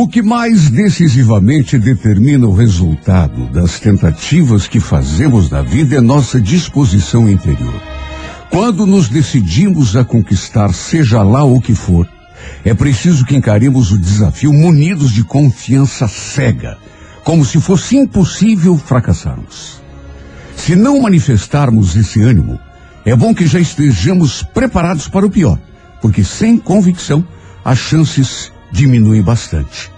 O que mais decisivamente determina o resultado das tentativas que fazemos na vida é nossa disposição interior. Quando nos decidimos a conquistar, seja lá o que for, é preciso que encaremos o desafio munidos de confiança cega, como se fosse impossível fracassarmos. Se não manifestarmos esse ânimo, é bom que já estejamos preparados para o pior, porque sem convicção, as chances diminuem bastante.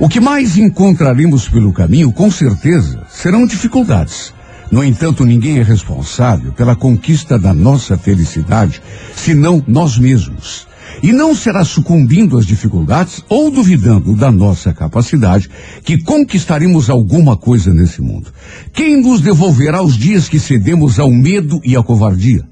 O que mais encontraremos pelo caminho, com certeza, serão dificuldades. No entanto, ninguém é responsável pela conquista da nossa felicidade, senão nós mesmos. E não será sucumbindo às dificuldades ou duvidando da nossa capacidade que conquistaremos alguma coisa nesse mundo. Quem nos devolverá os dias que cedemos ao medo e à covardia?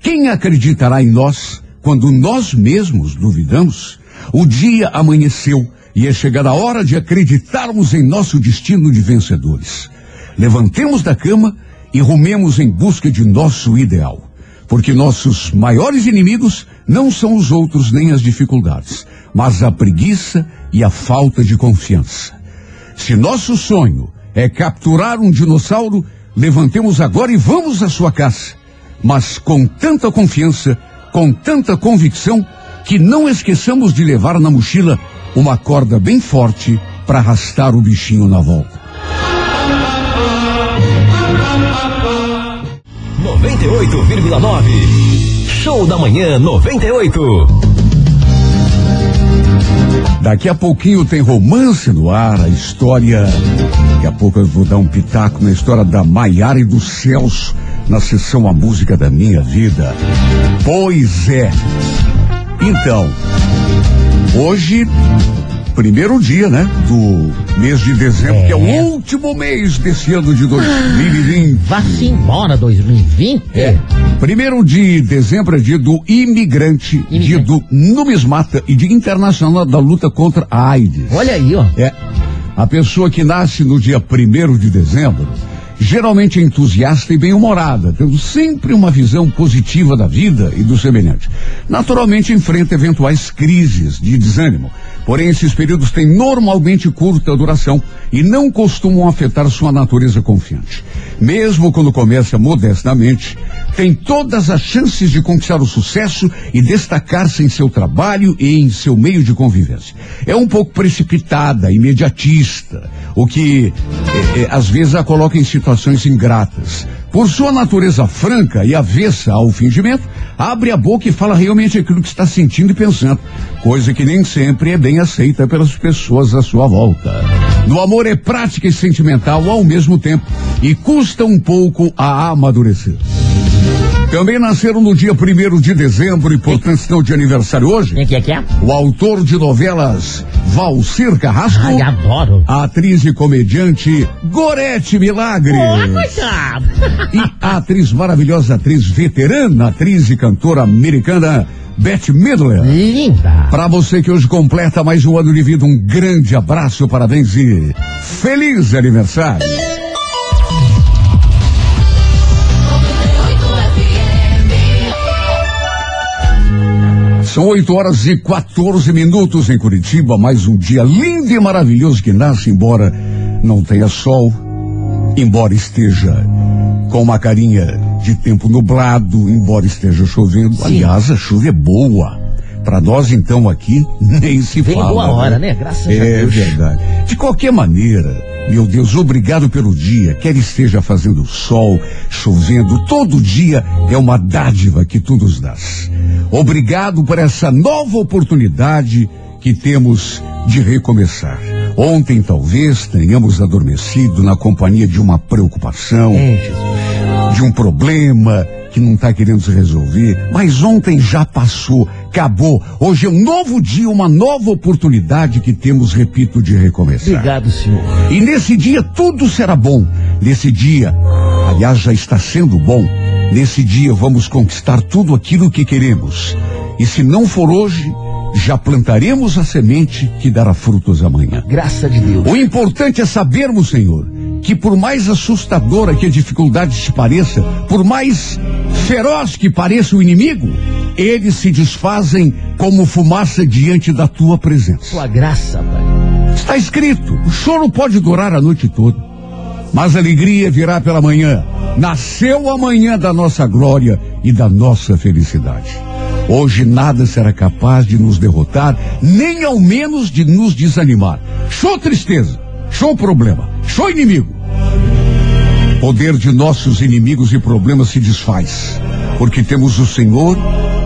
Quem acreditará em nós quando nós mesmos duvidamos? O dia amanheceu e é chegada a hora de acreditarmos em nosso destino de vencedores. Levantemos da cama e rumemos em busca de nosso ideal, porque nossos maiores inimigos não são os outros nem as dificuldades, mas a preguiça e a falta de confiança. Se nosso sonho é capturar um dinossauro, levantemos agora e vamos à sua caça, mas com tanta confiança, com tanta convicção, que não esqueçamos de levar na mochila uma corda bem forte para arrastar o bichinho na volta. 98,9 Show da Manhã 98. Daqui a pouquinho tem Romance no Ar, a história. Daqui a pouco eu vou dar um pitaco na história da Maiara e do Celso na sessão A Música da Minha Vida. Pois é. Então, hoje, primeiro dia, né? Do mês de dezembro, que é o último mês desse ano de 2020. Vá-se embora, 2020. É. Primeiro de dezembro é dia do imigrante, dia do numismata e dia internacional da luta contra a AIDS. Olha aí, ó. É. A pessoa que nasce no dia 1º de dezembro, geralmente entusiasta e bem-humorada, tendo sempre uma visão positiva da vida e do semelhante. Naturalmente enfrenta eventuais crises de desânimo, porém esses períodos têm normalmente curta duração e não costumam afetar sua natureza confiante. Mesmo quando começa modestamente, tem todas as chances de conquistar o sucesso e destacar-se em seu trabalho e em seu meio de convivência. É um pouco precipitada, imediatista, o que às vezes a coloca em situação ingratas. Por sua natureza franca e avessa ao fingimento, abre a boca e fala realmente aquilo que está sentindo e pensando, coisa que nem sempre é bem aceita pelas pessoas à sua volta. No amor é prática e sentimental ao mesmo tempo e custa um pouco a amadurecer. Também nasceram no dia 1º de dezembro e, portanto, estão de aniversário hoje. O autor de novelas Valcir Carrasco. Ai, adoro. A atriz e comediante Gorete Milagres. Boa, coitada. E a atriz maravilhosa, atriz veterana, atriz e cantora americana Bette Midler. Linda. Pra você que hoje completa mais um ano de vida, um grande abraço, parabéns e feliz aniversário. São 8h14 em Curitiba, mais um dia lindo e maravilhoso que nasce, embora não tenha sol, embora esteja com uma carinha de tempo nublado, embora esteja chovendo. Sim. Aliás, a chuva é boa. Pra nós, então, aqui, nem se fala. Tem boa hora, né? Graças a Deus. É verdade. De qualquer maneira, meu Deus, obrigado pelo dia, quer esteja fazendo sol, chovendo, todo dia é uma dádiva que tu nos dás. Obrigado por essa nova oportunidade que temos de recomeçar. Ontem talvez tenhamos adormecido na companhia de uma preocupação, de um problema que não está querendo se resolver, mas ontem já passou, acabou. Hoje é um novo dia, uma nova oportunidade que temos, repito, de recomeçar. Obrigado, senhor. E nesse dia tudo será bom. Nesse dia, aliás, já está sendo bom. Nesse dia vamos conquistar tudo aquilo que queremos. E se não for hoje, já plantaremos a semente que dará frutos amanhã. Graças a Deus. O importante é sabermos, Senhor, que por mais assustadora que a dificuldade te pareça, por mais feroz que pareça o inimigo, eles se desfazem como fumaça diante da tua presença. Tua graça, Pai. Está escrito, o choro pode durar a noite toda, mas a alegria virá pela manhã. Nasceu a manhã da nossa glória e da nossa felicidade. Hoje nada será capaz de nos derrotar, nem ao menos de nos desanimar. Show tristeza, show problema, show inimigo. O poder de nossos inimigos e problemas se desfaz, porque temos o Senhor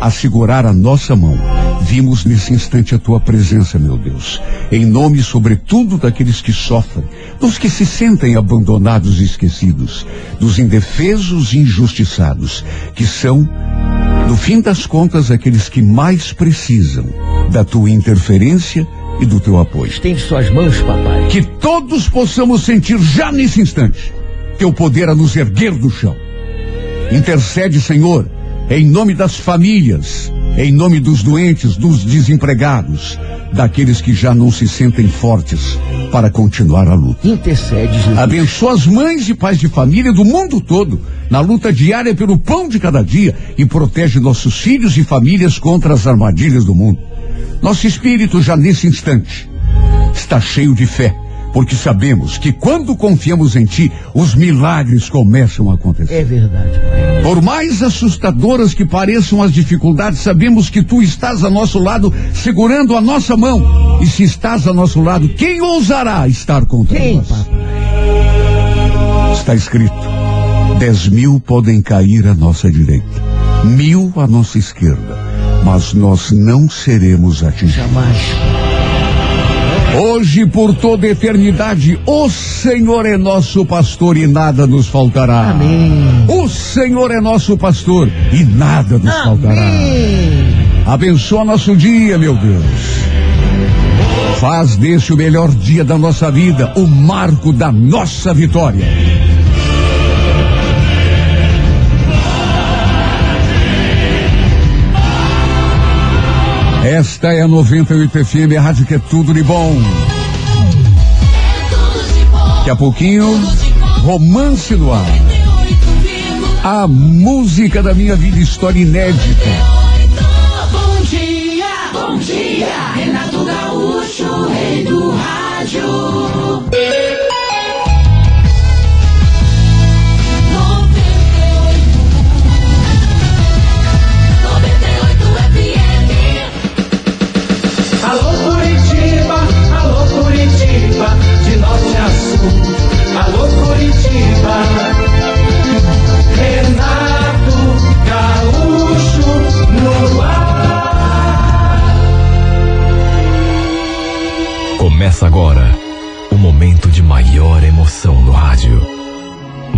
a segurar a nossa mão. Vimos nesse instante a tua presença, meu Deus, em nome sobretudo daqueles que sofrem, dos que se sentem abandonados e esquecidos, dos indefesos e injustiçados, que são, no fim das contas, aqueles que mais precisam da tua interferência e do teu apoio. Estende suas mãos, papai. Que todos possamos sentir já nesse instante teu poder a nos erguer do chão. Intercede, Senhor, em nome das famílias, em nome dos doentes, dos desempregados, daqueles que já não se sentem fortes para continuar a luta. Intercede, Jesus. Abençoa as mães e pais de família do mundo todo na luta diária pelo pão de cada dia e protege nossos filhos e famílias contra as armadilhas do mundo. Nosso espírito já nesse instante está cheio de fé, porque sabemos que quando confiamos em ti, os milagres começam a acontecer. É verdade, Pai. Por mais assustadoras que pareçam as dificuldades, sabemos que tu estás a nosso lado, segurando a nossa mão. E se estás a nosso lado, quem ousará estar contra nós? Papai? Está escrito, 10.000 podem cair à nossa direita, 1.000 à nossa esquerda, mas nós não seremos atingidos. Jamais. Hoje por toda a eternidade, o Senhor é nosso pastor e nada nos faltará. Amém. O Senhor é nosso pastor e nada nos faltará. Abençoa nosso dia, meu Deus. Faz deste o melhor dia da nossa vida, o marco da nossa vitória. Esta é a 98 FM, a rádio que é tudo de bom. Daqui a pouquinho, Romance no Ar. A música da minha vida, história inédita. Bom dia, Renato Gaúcho, rei do rádio. De norte a sul, alô Curitiba, Renato Gaúcho no ar. Começa agora o momento de maior emoção no rádio.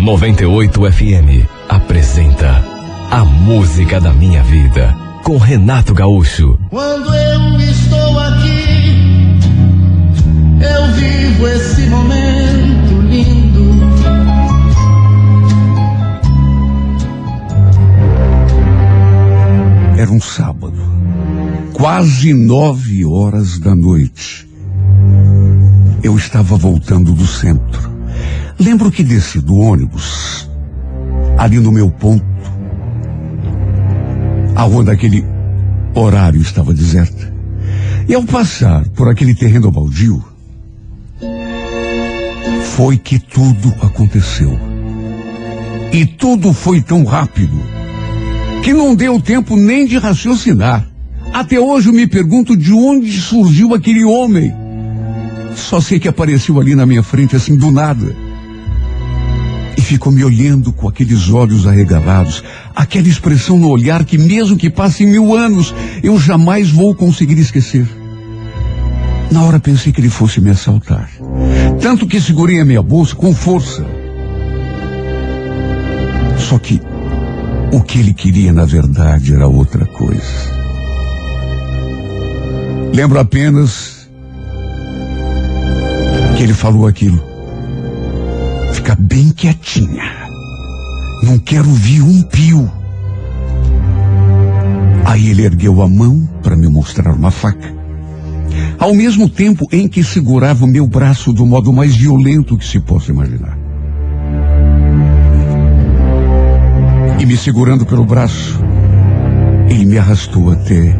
98 FM apresenta A Música da Minha Vida com Renato Gaúcho. Quando eu estou aqui, eu vivo esse momento lindo. Era um sábado, quase 21h. Eu estava voltando do centro. Lembro que desci do ônibus, ali no meu ponto. A rua daquele horário estava deserta. E ao passar por aquele terreno baldio, foi que tudo aconteceu. E tudo foi tão rápido que não deu tempo nem de raciocinar. Até hoje eu me pergunto de onde surgiu aquele homem. Só sei que apareceu ali na minha frente assim do nada. E ficou me olhando com aqueles olhos arregalados, aquela expressão no olhar que mesmo que passem 1000 anos, eu jamais vou conseguir esquecer. Na hora pensei que ele fosse me assaltar. Tanto que segurei a minha bolsa com força. Só que o que ele queria, na verdade, era outra coisa. Lembro apenas que ele falou aquilo. Fica bem quietinha. Não quero ouvir um pio. Aí ele ergueu a mão para me mostrar uma faca. Ao mesmo tempo em que segurava o meu braço do modo mais violento que se possa imaginar. E me segurando pelo braço, ele me arrastou até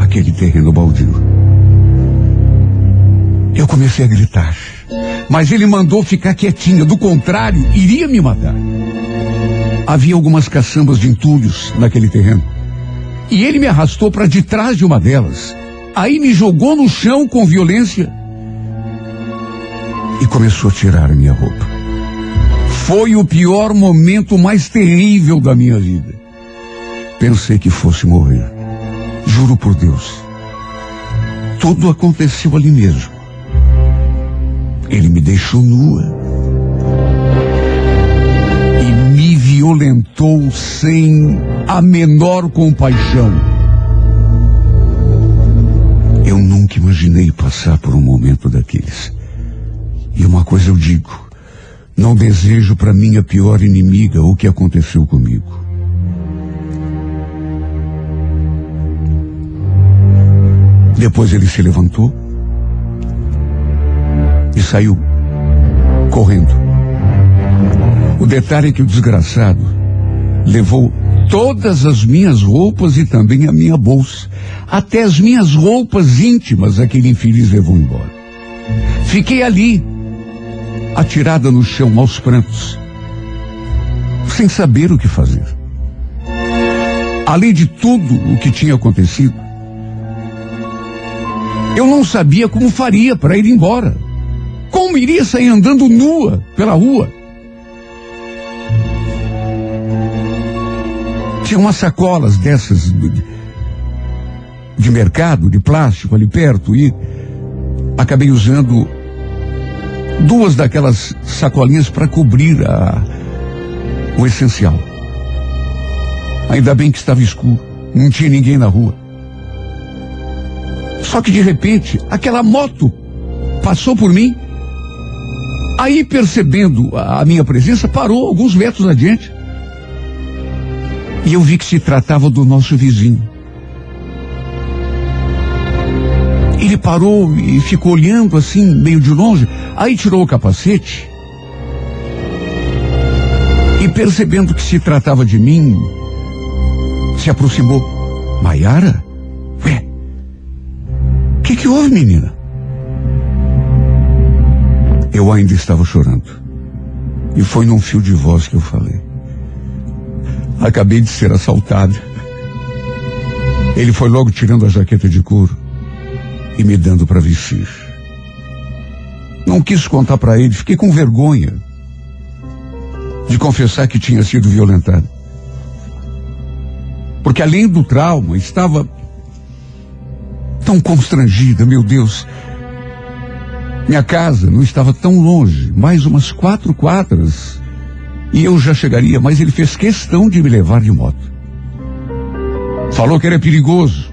aquele terreno baldio. Eu comecei a gritar, mas ele mandou ficar quietinha, do contrário, iria me matar. Havia algumas caçambas de entulhos naquele terreno, e ele me arrastou para de trás de uma delas. Aí me jogou no chão com violência e começou a tirar a minha roupa. Foi o pior momento, mais terrível da minha vida. Pensei que fosse morrer. Juro por Deus. Tudo aconteceu ali mesmo. Ele me deixou nua e me violentou sem a menor compaixão. Eu nunca imaginei passar por um momento daqueles. E uma coisa eu digo, não desejo para minha pior inimiga o que aconteceu comigo. Depois ele se levantou e saiu correndo. O detalhe é que o desgraçado levou todas as minhas roupas e também a minha bolsa. Até as minhas roupas íntimas aquele infeliz levou embora. Fiquei ali, atirada no chão aos prantos, sem saber o que fazer. Além de tudo o que tinha acontecido, eu não sabia como faria para ir embora. Como iria sair andando nua pela rua? Tinha umas sacolas dessas de mercado, de plástico ali perto, e acabei usando duas daquelas sacolinhas para cobrir o essencial. Ainda bem que estava escuro, não tinha ninguém na rua. Só que de repente, aquela moto passou por mim. Aí, percebendo a minha presença, parou alguns metros adiante. E eu vi que se tratava do nosso vizinho. Ele parou e ficou olhando assim, meio de longe. Aí tirou o capacete. E percebendo que se tratava de mim, se aproximou. Maiara? Ué? O que houve, menina? Eu ainda estava chorando. E foi num fio de voz que eu falei. Acabei de ser assaltada. Ele foi logo tirando a jaqueta de couro e me dando para vestir. Não quis contar para ele, fiquei com vergonha de confessar que tinha sido violentada. Porque além do trauma, estava tão constrangida, meu Deus. Minha casa não estava tão longe, mais umas 4 quadras, e eu já chegaria, mas ele fez questão de me levar de moto. Falou que era perigoso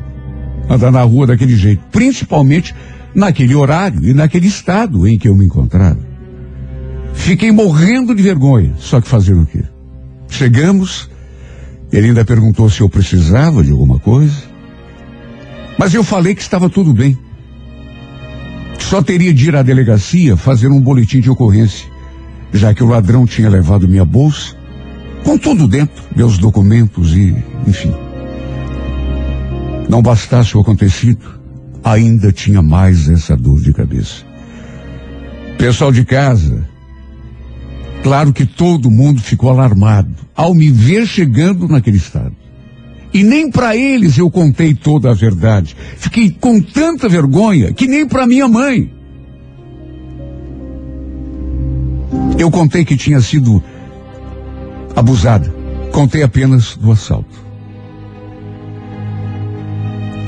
andar na rua daquele jeito, principalmente naquele horário e naquele estado em que eu me encontrava. Fiquei morrendo de vergonha, só que fazer o quê? Chegamos, ele ainda perguntou se eu precisava de alguma coisa, mas eu falei que estava tudo bem. Só teria de ir à delegacia fazer um boletim de ocorrência, já que o ladrão tinha levado minha bolsa, com tudo dentro, meus documentos e, enfim. Não bastasse o acontecido, ainda tinha mais essa dor de cabeça. Pessoal de casa, claro que todo mundo ficou alarmado ao me ver chegando naquele estado. E nem para eles eu contei toda a verdade. Fiquei com tanta vergonha que nem para minha mãe. Eu contei que tinha sido abusada. Contei apenas do assalto.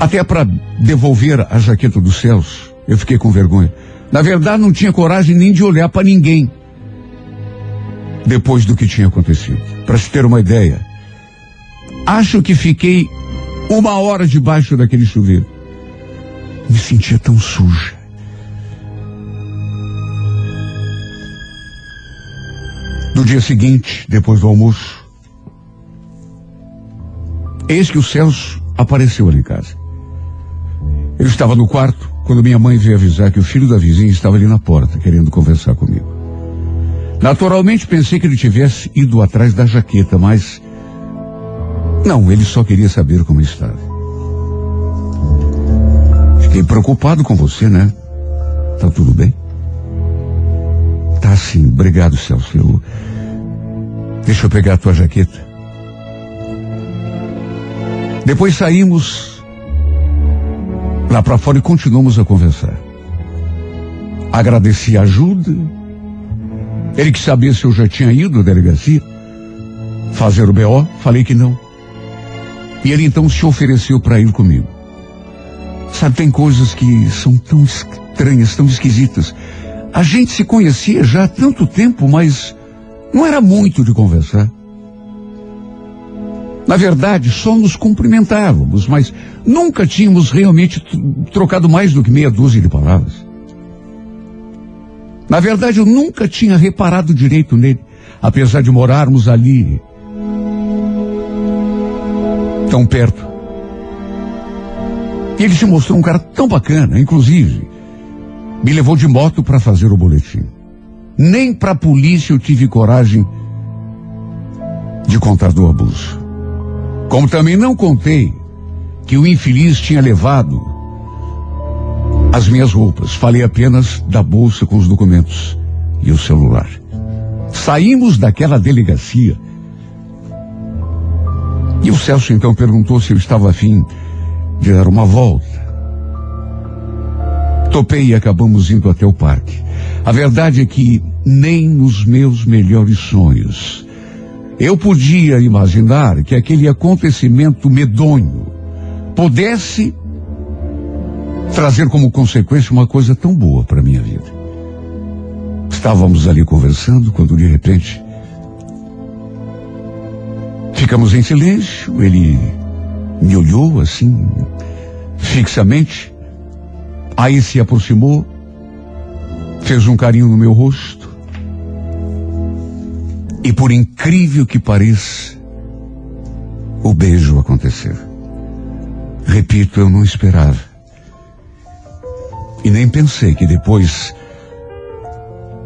Até para devolver a jaqueta do Celso, eu fiquei com vergonha. Na verdade, não tinha coragem nem de olhar para ninguém depois do que tinha acontecido. Para se ter uma ideia, acho que fiquei 1 hora debaixo daquele chuveiro. Me sentia tão suja. No dia seguinte, depois do almoço, eis que o Celso apareceu ali em casa. Eu estava no quarto quando minha mãe veio avisar que o filho da vizinha estava ali na porta, querendo conversar comigo. Naturalmente pensei que ele tivesse ido atrás da jaqueta, mas não, ele só queria saber como estava. Fiquei preocupado com você, né? Tá tudo bem? Tá sim, obrigado, Celso. Deixa eu pegar a tua jaqueta. Depois saímos lá para fora e continuamos a conversar. Agradeci a ajuda. Ele que sabia se eu já tinha ido à delegacia fazer o BO, falei que não. E ele então se ofereceu para ir comigo. Sabe, tem coisas que são tão estranhas, tão esquisitas. A gente se conhecia já há tanto tempo, mas não era muito de conversar. Na verdade, só nos cumprimentávamos, mas nunca tínhamos realmente trocado mais do que meia dúzia de palavras. Na verdade, eu nunca tinha reparado direito nele, apesar de morarmos ali, tão perto. E ele se mostrou um cara tão bacana, inclusive, me levou de moto para fazer o boletim. Nem para a polícia eu tive coragem de contar do abuso. Como também não contei que o infeliz tinha levado as minhas roupas. Falei apenas da bolsa com os documentos e o celular. Saímos daquela delegacia e o Celso então perguntou se eu estava afim de dar uma volta. Topei e acabamos indo até o parque. A verdade é que nem nos meus melhores sonhos eu podia imaginar que aquele acontecimento medonho pudesse trazer como consequência uma coisa tão boa para minha vida. Estávamos ali conversando quando de repente ficamos em silêncio. Ele me olhou assim fixamente. Aí se aproximou, fez um carinho no meu rosto e, por incrível que pareça, o beijo aconteceu. Repito, eu não esperava e nem pensei que depois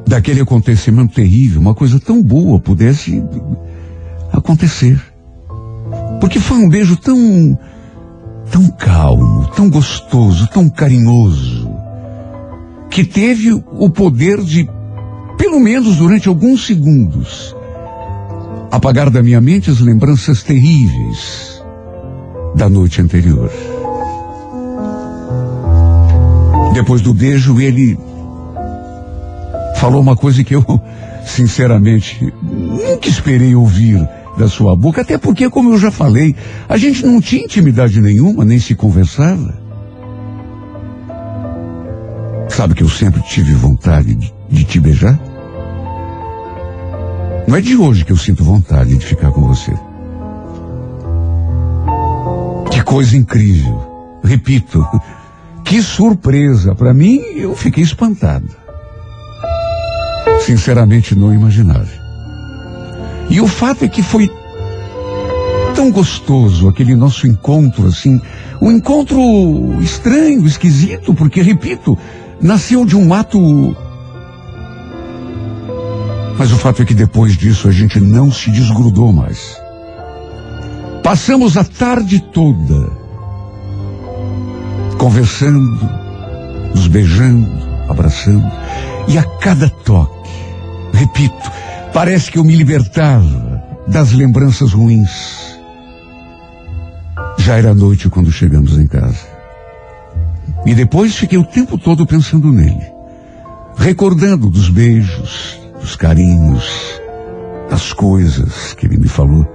daquele acontecimento terrível, uma coisa tão boa pudesse acontecer. Porque foi um beijo tão calmo, tão gostoso, tão carinhoso, que teve o poder de, pelo menos durante alguns segundos, apagar da minha mente as lembranças terríveis da noite anterior. Depois do beijo, ele falou uma coisa que eu, sinceramente, nunca esperei ouvir da sua boca, até porque, como eu já falei, a gente não tinha intimidade nenhuma, nem se conversava. Sabe que eu sempre tive vontade de te beijar? Não é de hoje que eu sinto vontade de ficar com você. Que coisa incrível. Repito, que surpresa. Para mim, eu fiquei espantado. Sinceramente, não imaginava. E o fato é que foi tão gostoso aquele nosso encontro, assim, um encontro estranho, esquisito, porque, repito, nasceu de um ato. Mas o fato é que depois disso a gente não se desgrudou mais. Passamos a tarde toda conversando, nos beijando, abraçando, e a cada toque, repito, parece que eu me libertava das lembranças ruins. Já era noite quando chegamos em casa. E depois fiquei o tempo todo pensando nele. Recordando dos beijos, dos carinhos, das coisas que ele me falou.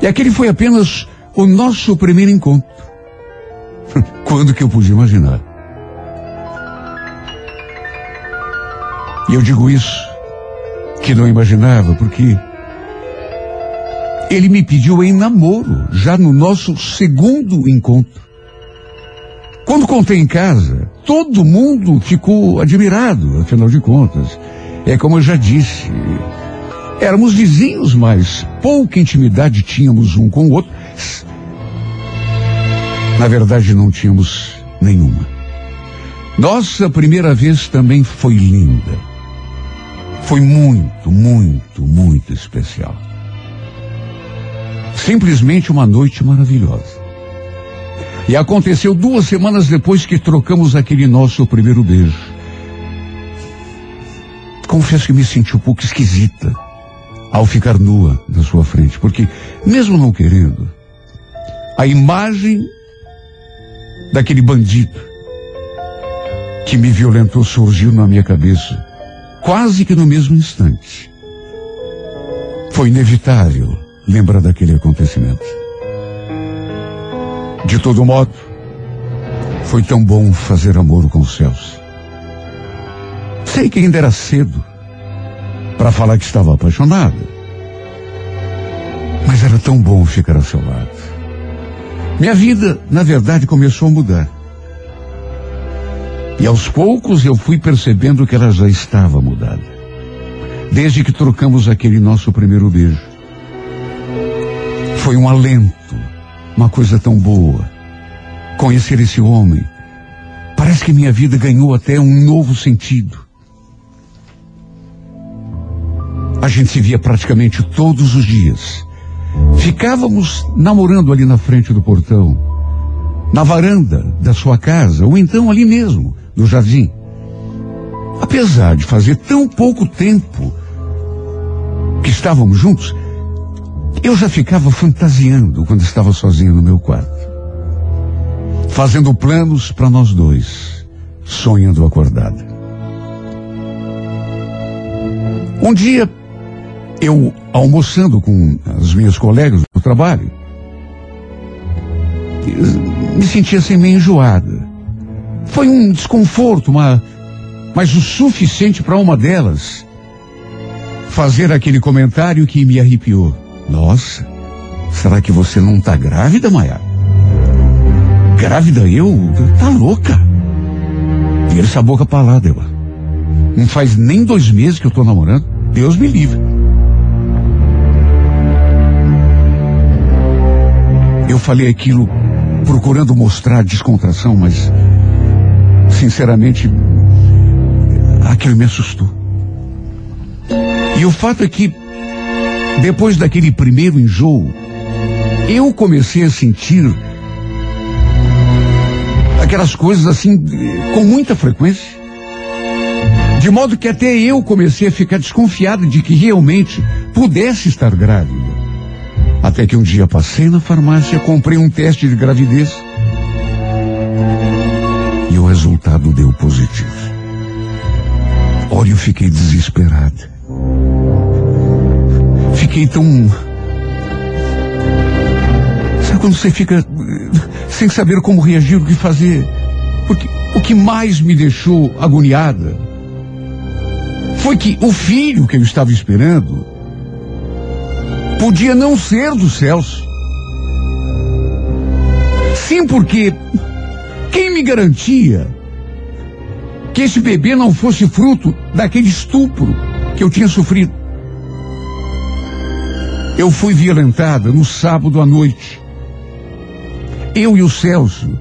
E aquele foi apenas o nosso primeiro encontro. Quando que eu podia imaginar? E eu digo isso que não imaginava, porque ele me pediu em namoro, já no nosso segundo encontro. Quando contei em casa, todo mundo ficou admirado, afinal de contas. É como eu já disse, éramos vizinhos, mas pouca intimidade tínhamos um com o outro. Na verdade, não tínhamos nenhuma. Nossa primeira vez também foi linda. Foi muito, muito, muito especial. Simplesmente uma noite maravilhosa. E aconteceu 2 semanas depois que trocamos aquele nosso primeiro beijo. Confesso que me senti um pouco esquisita ao ficar nua na sua frente, porque mesmo não querendo, a imagem daquele bandido que me violentou surgiu na minha cabeça, quase que no mesmo instante. Foi inevitável lembrar daquele acontecimento. De todo modo, foi tão bom fazer amor com o Celso. Sei que ainda era cedo para falar que estava apaixonada, mas era tão bom ficar ao seu lado. Minha vida, na verdade, começou a mudar. E aos poucos eu fui percebendo que ela já estava mudada, desde que trocamos aquele nosso primeiro beijo. Foi um alento, uma coisa tão boa. Conhecer esse homem, parece que minha vida ganhou até um novo sentido. A gente se via praticamente todos os dias. Ficávamos namorando ali na frente do portão, na varanda da sua casa, ou então ali mesmo, no jardim. Apesar de fazer tão pouco tempo que estávamos juntos, eu já ficava fantasiando quando estava sozinho no meu quarto, fazendo planos para nós dois, sonhando acordada. Um dia, eu almoçando com as minhas colegas do trabalho, me sentia assim meio enjoada. Foi um desconforto, mas o suficiente para uma delas fazer aquele comentário que me arrepiou. Nossa, será que você não está grávida, Maia? Grávida eu? Tá louca. E essa boca pra lá, Débora. Não faz nem 2 meses que eu tô namorando. Deus me livre. Eu falei aquilo procurando mostrar descontração, mas sinceramente aquilo me assustou. E o fato é que depois daquele primeiro enjoo, eu comecei a sentir aquelas coisas assim com muita frequência, de modo que até eu comecei a ficar desconfiada de que realmente pudesse estar grávida. Até que um dia passei na farmácia, comprei um teste de gravidez e o resultado deu positivo. Olha, eu fiquei desesperada. Fiquei tão... Sabe quando você fica sem saber como reagir, o que fazer? Porque o que mais me deixou agoniada foi que o filho que eu estava esperando podia não ser do Celso. Sim, porque quem me garantia que esse bebê não fosse fruto daquele estupro que eu tinha sofrido? Eu fui violentada no sábado à noite. Eu e o Celso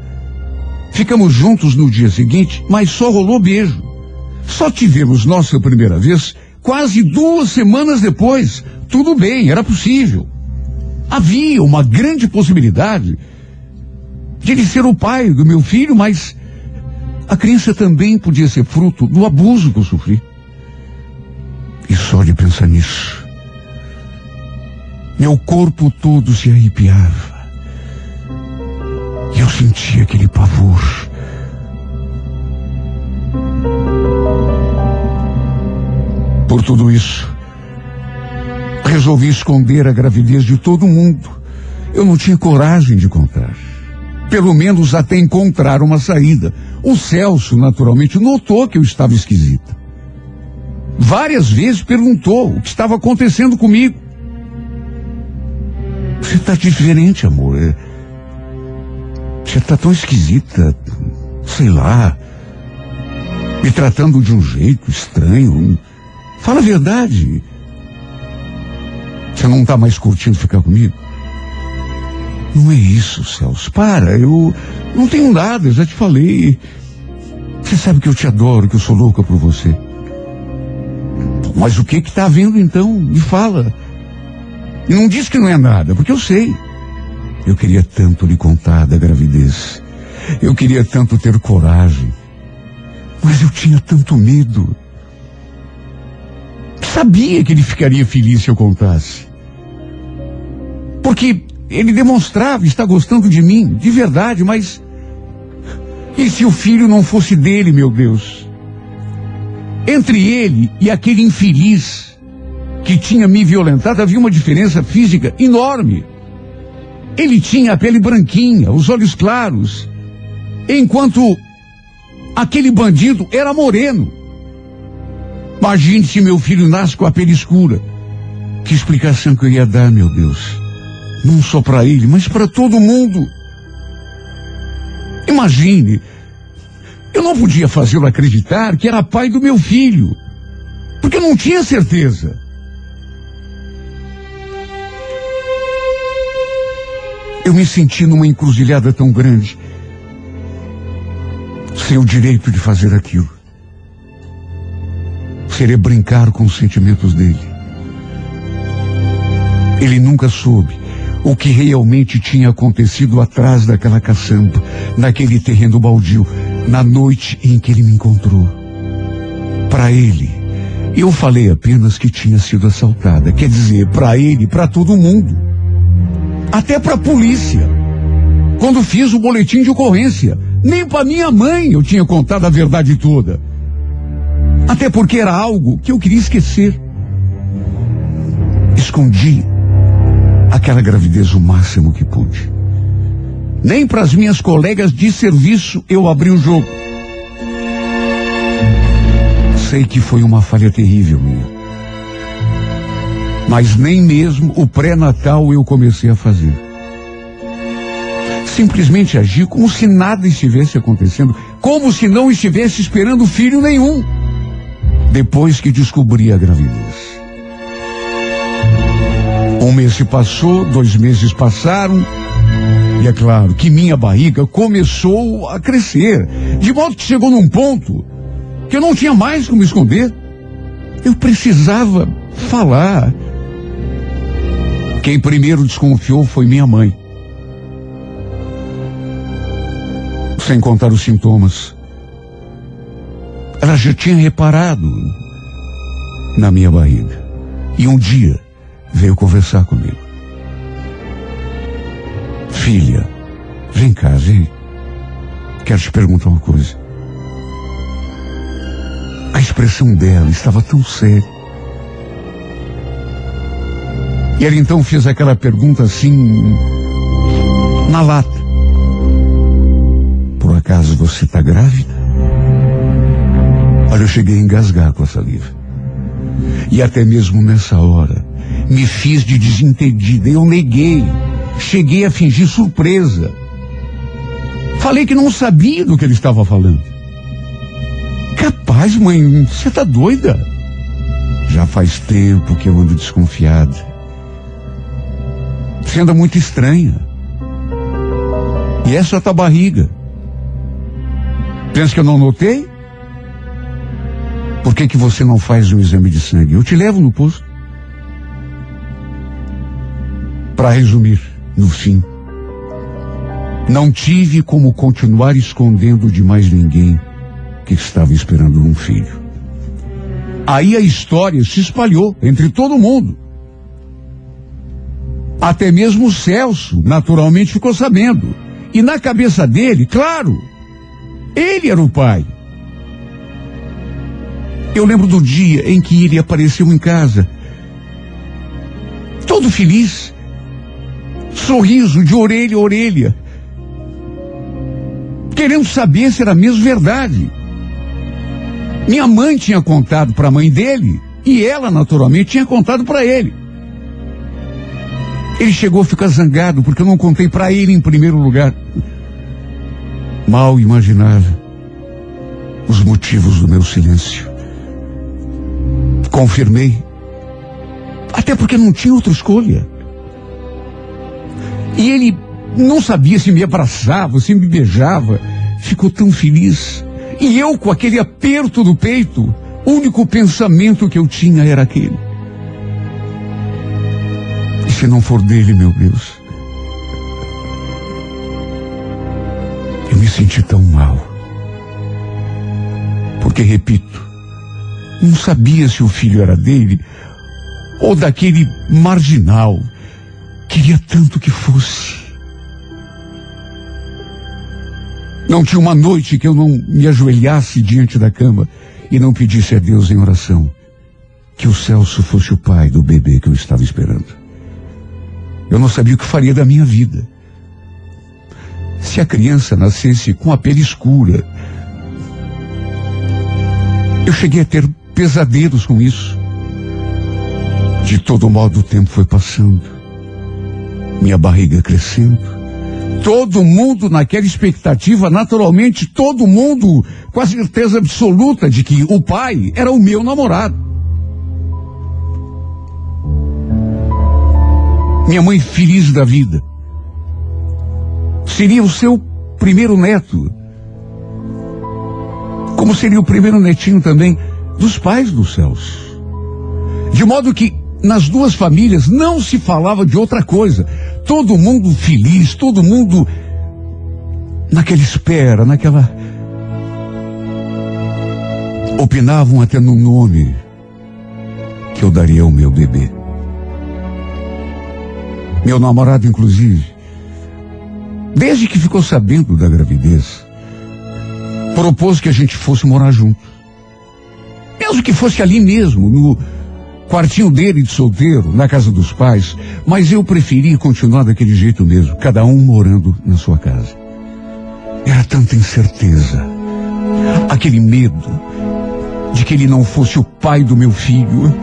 ficamos juntos no dia seguinte, mas só rolou beijo. Só tivemos nossa primeira vez quase 2 semanas depois. Tudo bem, era possível. Havia uma grande possibilidade de ele ser o pai do meu filho, mas a criança também podia ser fruto do abuso que eu sofri. E só de pensar nisso, meu corpo todo se arrepiava. E eu sentia aquele pavor. Por tudo isso, resolvi esconder a gravidez de todo mundo. Eu não tinha coragem de contar, pelo menos até encontrar uma saída. O Celso, naturalmente, notou que eu estava esquisita. Várias vezes perguntou o que estava acontecendo comigo. Você está diferente, amor. Você está tão esquisita, sei lá, me tratando de um jeito estranho. Fala a verdade. Você não está mais curtindo ficar comigo? Não é isso, Celso. Para, eu não tenho nada, eu já te falei. Você sabe que eu te adoro, que eu sou louca por você. Mas o que está havendo então? Me fala. E não diz que não é nada, porque eu sei. Eu queria tanto lhe contar da gravidez. Eu queria tanto ter coragem. Mas eu tinha tanto medo. Sabia que ele ficaria feliz se eu contasse. Porque ele demonstrava estar gostando de mim, de verdade, mas... E se o filho não fosse dele, meu Deus? Entre ele e aquele infeliz que tinha me violentado, havia uma diferença física enorme. Ele tinha a pele branquinha, os olhos claros, enquanto aquele bandido era moreno. Imagine se meu filho nasce com a pele escura. Que explicação que eu ia dar, meu Deus? Não só para ele, mas para todo mundo. Imagine, eu não podia fazê-lo acreditar que era pai do meu filho, porque eu não tinha certeza. Eu me senti numa encruzilhada tão grande, sem o direito de fazer aquilo. Seria brincar com os sentimentos dele. Ele nunca soube o que realmente tinha acontecido atrás daquela caçamba, naquele terreno baldio, na noite em que ele me encontrou. Para ele, eu falei apenas que tinha sido assaltada. Quer dizer, para ele, para todo mundo. Até para a polícia. Quando fiz o boletim de ocorrência, nem para minha mãe eu tinha contado a verdade toda. Até porque era algo que eu queria esquecer. Escondi aquela gravidez o máximo que pude. Nem para as minhas colegas de serviço eu abri o jogo. Sei que foi uma falha terrível minha. Mas nem mesmo o pré-natal eu comecei a fazer. Simplesmente agi como se nada estivesse acontecendo, como se não estivesse esperando filho nenhum. Depois que descobri a gravidez. 1 mês se passou, 2 meses passaram, e é claro que minha barriga começou a crescer, de modo que chegou num ponto que eu não tinha mais como esconder. Eu precisava falar. Quem primeiro desconfiou foi minha mãe. Sem contar os sintomas. Ela já tinha reparado na minha barriga. E um dia veio conversar comigo. Filha, vem cá, vem. Quero te perguntar uma coisa. A expressão dela estava tão séria. E ela então fez aquela pergunta assim, na lata. Por acaso você está grávida? Olha, eu cheguei a engasgar com a saliva. E até mesmo nessa hora, me fiz de desentendida. Eu neguei. Cheguei a fingir surpresa. Falei que não sabia do que ele estava falando. Capaz, mãe, você tá doida? Já faz tempo que eu ando desconfiada. Você anda muito estranha. E essa é a tua barriga. Pensa que eu não notei? Por que que você não faz um exame de sangue? Eu te levo no posto. Para resumir, no fim, não tive como continuar escondendo de mais ninguém que estava esperando um filho. Aí a história se espalhou entre todo mundo. Até mesmo o Celso, naturalmente, ficou sabendo. E na cabeça dele, claro, ele era o pai. Eu lembro do dia em que ele apareceu em casa, todo feliz. Sorriso de orelha a orelha, querendo saber se era mesmo verdade. Minha mãe tinha contado para a mãe dele e ela naturalmente tinha contado para ele. Ele chegou a ficar zangado porque eu não contei para ele em primeiro lugar. Mal imaginava os motivos do meu silêncio. Confirmei, até porque não tinha outra escolha. E ele não sabia se me abraçava, se me beijava. Ficou tão feliz. E eu, com aquele aperto do peito, o único pensamento que eu tinha era aquele. E se não for dele, meu Deus? me senti tão mal. Porque, repito, não sabia se o filho era dele ou daquele marginal. Queria tanto que fosse. Não tinha uma noite que eu não me ajoelhasse diante da cama e não pedisse a Deus em oração que o Celso fosse o pai do bebê que eu estava esperando. Eu não sabia o que faria da minha vida. Se a criança nascesse com a pele escura, eu cheguei a ter pesadelos com isso. De todo modo, o tempo foi passando, minha barriga crescendo. Todo mundo naquela expectativa, naturalmente, todo mundo com a certeza absoluta de que o pai era o meu namorado. Minha mãe feliz da vida. Seria o seu primeiro neto. Como seria o primeiro netinho também dos pais do Celso. De modo que nas duas famílias não se falava de outra coisa. Todo mundo feliz, todo mundo naquela espera, naquela... Opinavam até no nome que eu daria ao meu bebê. Meu namorado, inclusive, desde que ficou sabendo da gravidez, propôs que a gente fosse morar junto. Mesmo que fosse ali mesmo, no quartinho dele de solteiro, na casa dos pais, mas eu preferi continuar daquele jeito mesmo, cada um morando na sua casa. Era tanta incerteza, aquele medo de que ele não fosse o pai do meu filho.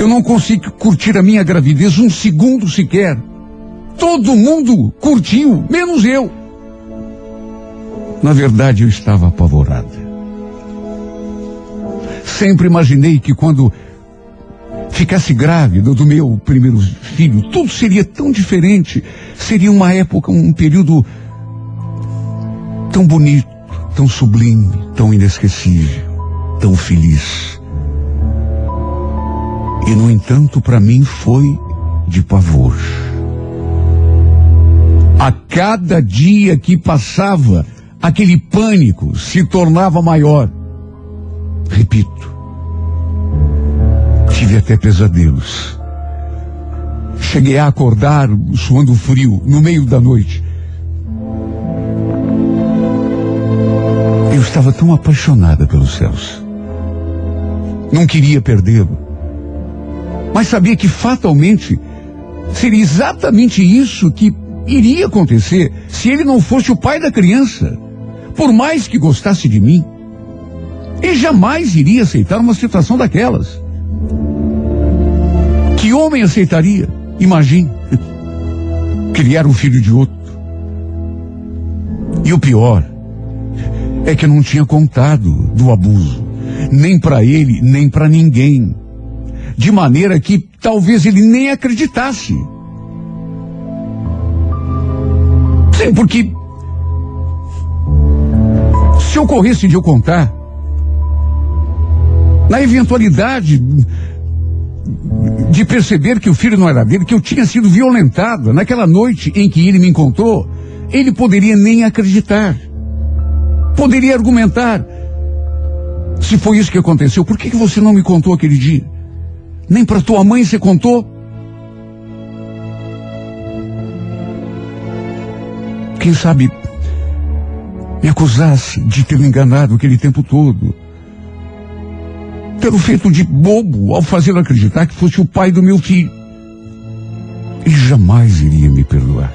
Eu não consegui curtir a minha gravidez um segundo sequer. Todo mundo curtiu, menos eu. Na verdade, eu estava apavorada. Sempre imaginei que quando ficasse grávida do meu primeiro filho, tudo seria tão diferente. Seria uma época, um período tão bonito, tão sublime, tão inesquecível, tão feliz. E, no entanto, para mim foi de pavor. A cada dia que passava, aquele pânico se tornava maior. Repito, tive até pesadelos. Cheguei a acordar suando frio no meio da noite. Eu estava tão apaixonada pelo Celso. Não queria perdê-lo. Mas sabia que fatalmente seria exatamente isso que iria acontecer se ele não fosse o pai da criança, por mais que gostasse de mim. E jamais iria aceitar uma situação daquelas. Que homem aceitaria? Imagine. Criar um filho de outro. E o pior é que eu não tinha contado do abuso, nem para ele, nem para ninguém. De maneira que talvez ele nem acreditasse. Sim, porque se ocorresse de eu contar, na eventualidade de perceber que o filho não era dele, que eu tinha sido violentada naquela noite em que ele me encontrou, ele poderia nem acreditar. Poderia argumentar. Se foi isso que aconteceu, por que você não me contou aquele dia? Nem para tua mãe você contou? Quem sabe me acusasse de ter me enganado aquele tempo todo. Pelo feito de bobo ao fazê-lo acreditar que fosse o pai do meu filho. Ele jamais iria me perdoar.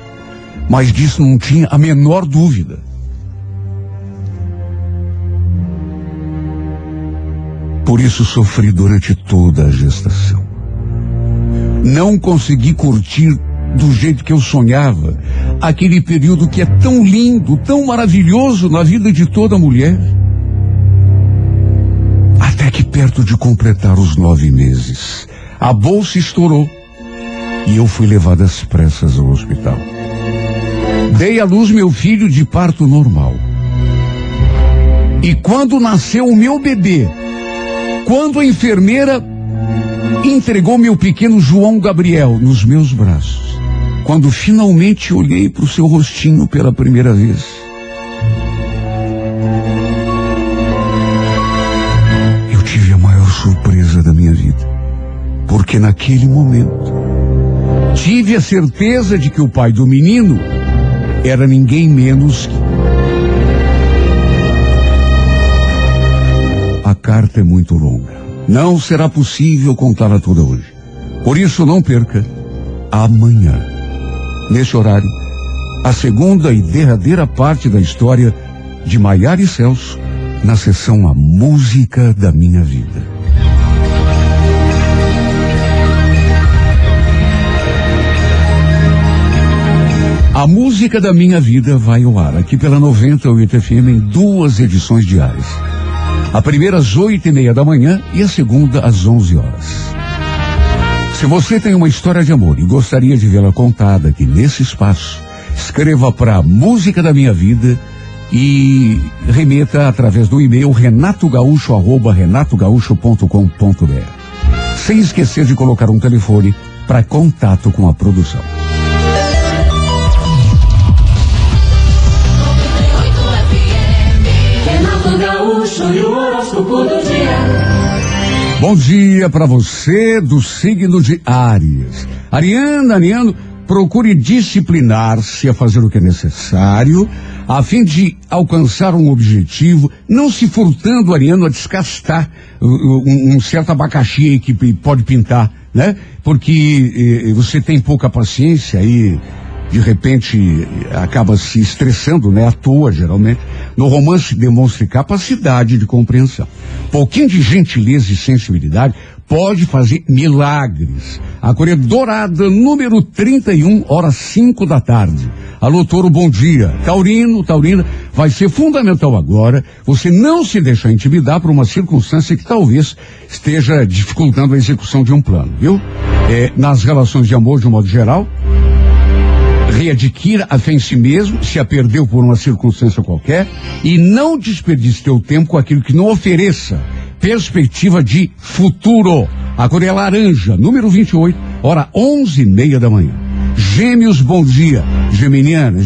Mas disso não tinha a menor dúvida. Por isso sofri durante toda a gestação. Não consegui curtir do jeito que eu sonhava aquele período que é tão lindo, tão maravilhoso na vida de toda mulher. Até que perto de completar os 9 meses, a bolsa estourou e eu fui levada às pressas ao hospital. Dei à luz meu filho de parto normal. E quando nasceu o meu bebê, quando a enfermeira entregou meu pequeno João Gabriel nos meus braços, quando finalmente olhei para o seu rostinho pela primeira vez. Eu tive a maior surpresa da minha vida, porque naquele momento tive a certeza de que o pai do menino era ninguém menos que... A carta é muito longa. Não será possível contá-la toda hoje. Por isso, não perca amanhã, nesse horário, a segunda e derradeira parte da história de Maiara e Celso na sessão A Música da Minha Vida. A Música da Minha Vida vai ao ar aqui pela 98 FM em duas edições diárias. A primeira às 8h30 da manhã e a segunda às 11h. Se você tem uma história de amor e gostaria de vê-la contada aqui nesse espaço, escreva para Música da Minha Vida e remeta através do e-mail renatogaúcho@renatogaúcho.com.br, sem esquecer de colocar um telefone para contato com a produção. Bom dia para você do signo de Áries. Ariano, procure disciplinar-se a fazer o que é necessário a fim de alcançar um objetivo, não se furtando, Ariano, a descastar um certo abacaxi que pode pintar, né? Porque você tem pouca paciência e de repente acaba se estressando, né? À toa, geralmente. No romance, demonstre capacidade de compreensão. Pouquinho de gentileza e sensibilidade pode fazer milagres. A Coreia Dourada, número 31, horas 5 da tarde. Alô, Touro, bom dia. Taurino, Taurina, vai ser fundamental agora você não se deixar intimidar por uma circunstância que talvez esteja dificultando a execução de um plano, viu? Nas relações de amor, de um modo geral, readquira a fé em si mesmo, se a perdeu por uma circunstância qualquer, e não desperdice teu tempo com aquilo que não ofereça perspectiva de futuro. A Coreia Laranja, número 28, hora 11h30 da manhã. Gêmeos, bom dia. Geminiano,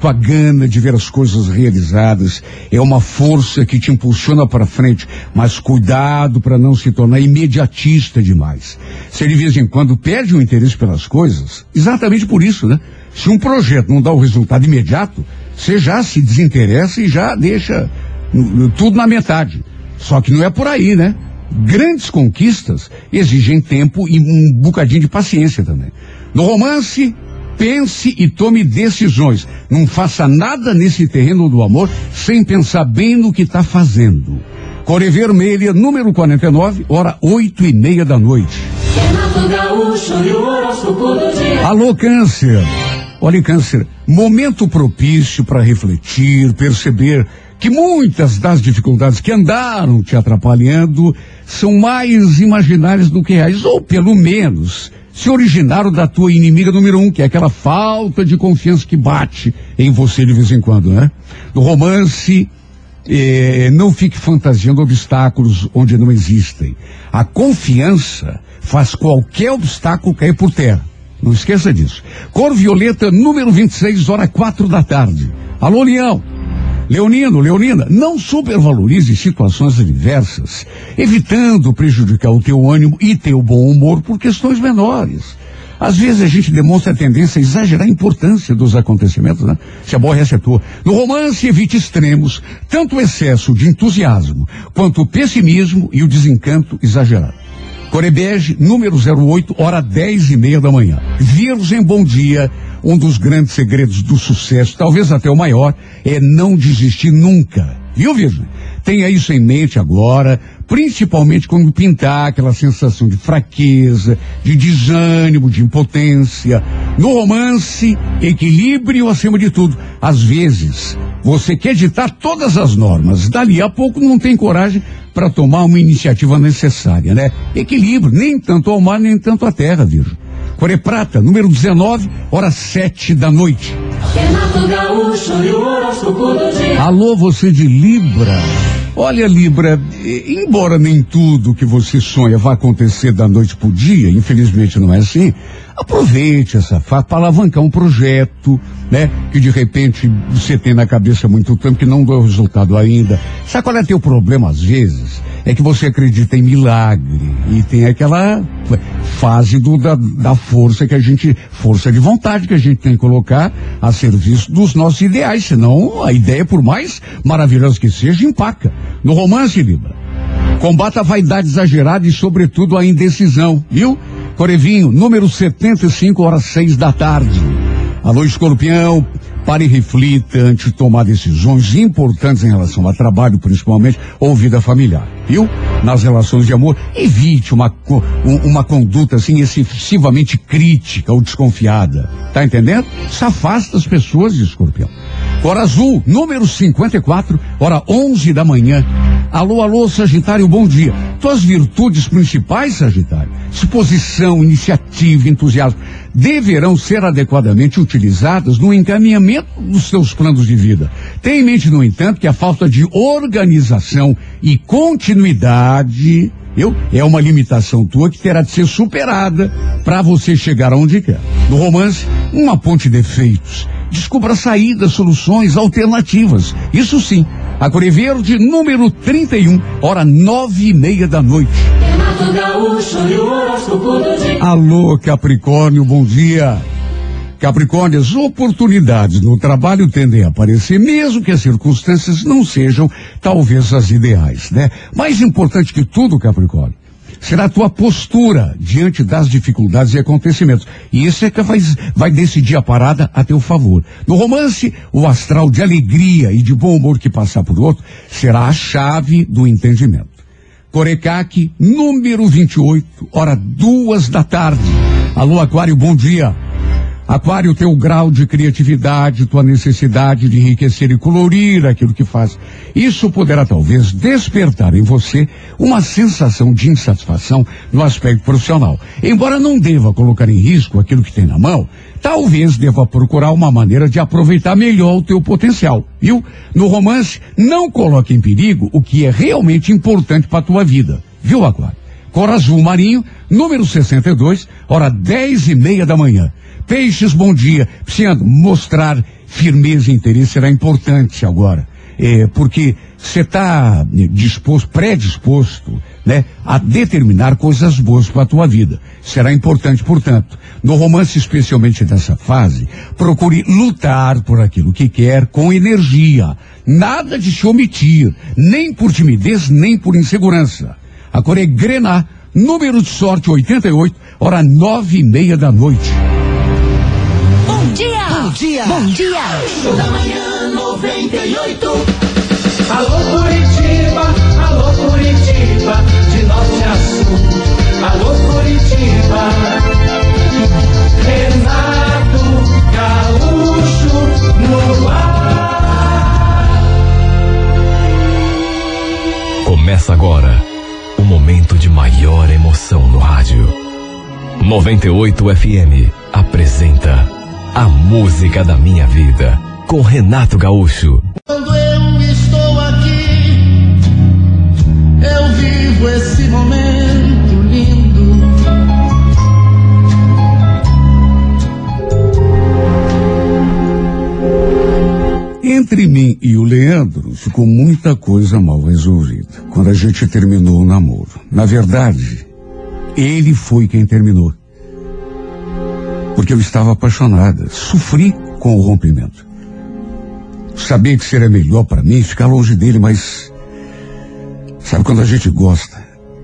tua gana de ver as coisas realizadas é uma força que te impulsiona para frente, mas cuidado para não se tornar imediatista demais. Se de vez em quando perde o interesse pelas coisas, exatamente por isso, né? Se um projeto não dá o resultado imediato, você já se desinteressa e já deixa tudo na metade. Só que não é por aí, né? Grandes conquistas exigem tempo e um bocadinho de paciência também. No romance, pense e tome decisões. Não faça nada nesse terreno do amor sem pensar bem no que está fazendo. Coreia Vermelha, número 49, hora 8h30 da noite. Alô, Câncer. Olha, Câncer, momento propício para refletir, perceber que muitas das dificuldades que andaram te atrapalhando são mais imaginárias do que reais, ou pelo menos se originaram da tua inimiga número 1, que é aquela falta de confiança que bate em você de vez em quando, né? No romance, não fique fantasiando obstáculos onde não existem. A confiança faz qualquer obstáculo cair por terra. Não esqueça disso. Cor Violeta, número 26, hora 4 da tarde. Alô, Leão. Leonino, Leonina, não supervalorize situações adversas, evitando prejudicar o teu ânimo e teu bom humor por questões menores. Às vezes a gente demonstra a tendência a exagerar a importância dos acontecimentos, né? Se aborrece à toa. No romance, evite extremos, tanto o excesso de entusiasmo quanto o pessimismo e o desencanto exagerado. Corebege, número 08, hora 10h30 da manhã. Virgem, bom dia. Um dos grandes segredos do sucesso, talvez até o maior, é não desistir nunca. Viu, Virgem? Tenha isso em mente agora, principalmente quando pintar aquela sensação de fraqueza, de desânimo, de impotência. No romance, equilíbrio acima de tudo. Às vezes, você quer ditar todas as normas, dali a pouco não tem coragem para tomar uma iniciativa necessária, né? Equilíbrio, nem tanto ao mar, nem tanto à terra, Virgem. Coreia Prata, número 19, hora 7 da noite. Renato Gaúcho e o horóscopo do dia. Alô, você de Libra. Olha, Libra, embora nem tudo que você sonha vá acontecer da noite pro dia, infelizmente não é assim, aproveite essa fase para alavancar um projeto, né? Que de repente você tem na cabeça há muito tempo que não deu resultado ainda. Sabe qual é teu problema às vezes? É que você acredita em milagre e tem aquela fase da força que a gente, força de vontade que a gente tem que colocar a serviço dos nossos ideais, senão a ideia, por mais maravilhosa que seja, empaca. No romance, Libra, combata a vaidade exagerada e sobretudo a indecisão, viu? Corevinho, número 75, horas 6 da tarde. Alô, escorpião, pare e reflita antes de tomar decisões importantes em relação ao trabalho, principalmente, ou vida familiar, viu? Nas relações de amor, evite uma conduta assim excessivamente crítica ou desconfiada, tá entendendo? Se afasta as pessoas, escorpião. Hora azul, número 54, hora 11 da manhã. Alô, alô, Sagitário, bom dia. Tuas virtudes principais, Sagitário, disposição, iniciativa, entusiasmo, deverão ser adequadamente utilizadas no encaminhamento dos seus planos de vida. Tenha em mente, no entanto, que a falta de organização e continuidade é uma limitação tua que terá de ser superada para você chegar aonde quer. No romance, não aponte defeitos. Descubra saídas, soluções, alternativas. Isso sim. A Cor Verde, número 31, hora 9:30 da noite. Alô, Capricórnio, bom dia. Capricórnio, as oportunidades no trabalho tendem a aparecer, mesmo que as circunstâncias não sejam, talvez, as ideais, né? Mais importante que tudo, Capricórnio, será a tua postura diante das dificuldades e acontecimentos. E isso é que vai decidir a parada a teu favor. No romance, o astral de alegria e de bom humor que passar por outro será a chave do entendimento. Corecaque, número 28, hora 2 da tarde. Alô, Aquário, bom dia. Aquário, teu grau de criatividade, tua necessidade de enriquecer e colorir aquilo que faz, isso poderá talvez despertar em você uma sensação de insatisfação no aspecto profissional. Embora não deva colocar em risco aquilo que tem na mão, talvez deva procurar uma maneira de aproveitar melhor o teu potencial, viu? No romance, não coloque em perigo o que é realmente importante para tua vida, viu, Aquário? Cor azul marinho, número 62, hora 10:30 da manhã. Peixes, bom dia. Precisando mostrar firmeza e interesse será importante agora, porque você está predisposto, né, a determinar coisas boas para a tua vida. Será importante, portanto, no romance, especialmente nessa fase, procure lutar por aquilo que quer com energia, nada de se omitir, nem por timidez, nem por insegurança. A cor é grená, número de sorte 88, hora 9:30 da noite. Bom dia. Show da manhã 98. Alô, Curitiba, alô, Curitiba, de norte a sul. Alô, Curitiba. Renato Gaúcho no ar. Começa agora o momento de maior emoção no rádio. 98 FM apresenta A Música da Minha Vida, com Renato Gaúcho. Quando eu estou aqui, eu vivo esse momento lindo. Entre mim e o Leandro ficou muita coisa mal resolvida quando a gente terminou o namoro. Na verdade, ele foi quem terminou, porque eu estava apaixonada, sofri com o rompimento. Sabia que seria melhor para mim ficar longe dele, mas sabe quando a gente gosta?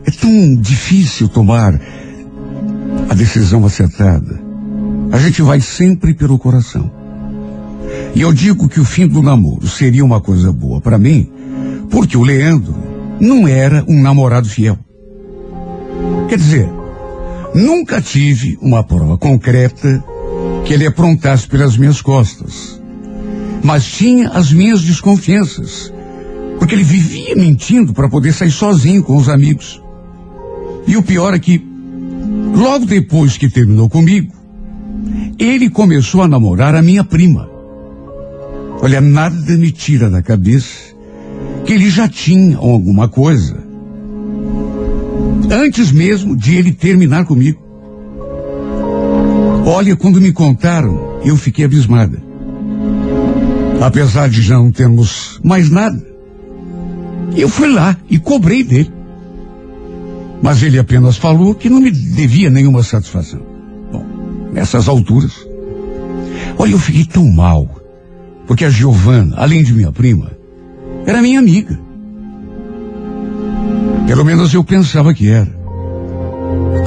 É tão difícil tomar a decisão acertada. A gente vai sempre pelo coração. E eu digo que o fim do namoro seria uma coisa boa para mim, porque o Leandro não era um namorado fiel. Quer dizer, nunca tive uma prova concreta que ele aprontasse pelas minhas costas. Mas tinha as minhas desconfianças, porque ele vivia mentindo para poder sair sozinho com os amigos. E o pior é que, logo depois que terminou comigo, ele começou a namorar a minha prima. Olha, nada me tira da cabeça que ele já tinha alguma coisa antes mesmo de ele terminar comigo. Olha, quando me contaram, eu fiquei abismada. Apesar de já não termos mais nada, eu fui lá e cobrei dele. Mas ele apenas falou que não me devia nenhuma satisfação. Bom, nessas alturas, olha, eu fiquei tão mal, porque a Giovana, além de minha prima, era minha amiga. Pelo menos eu pensava que era.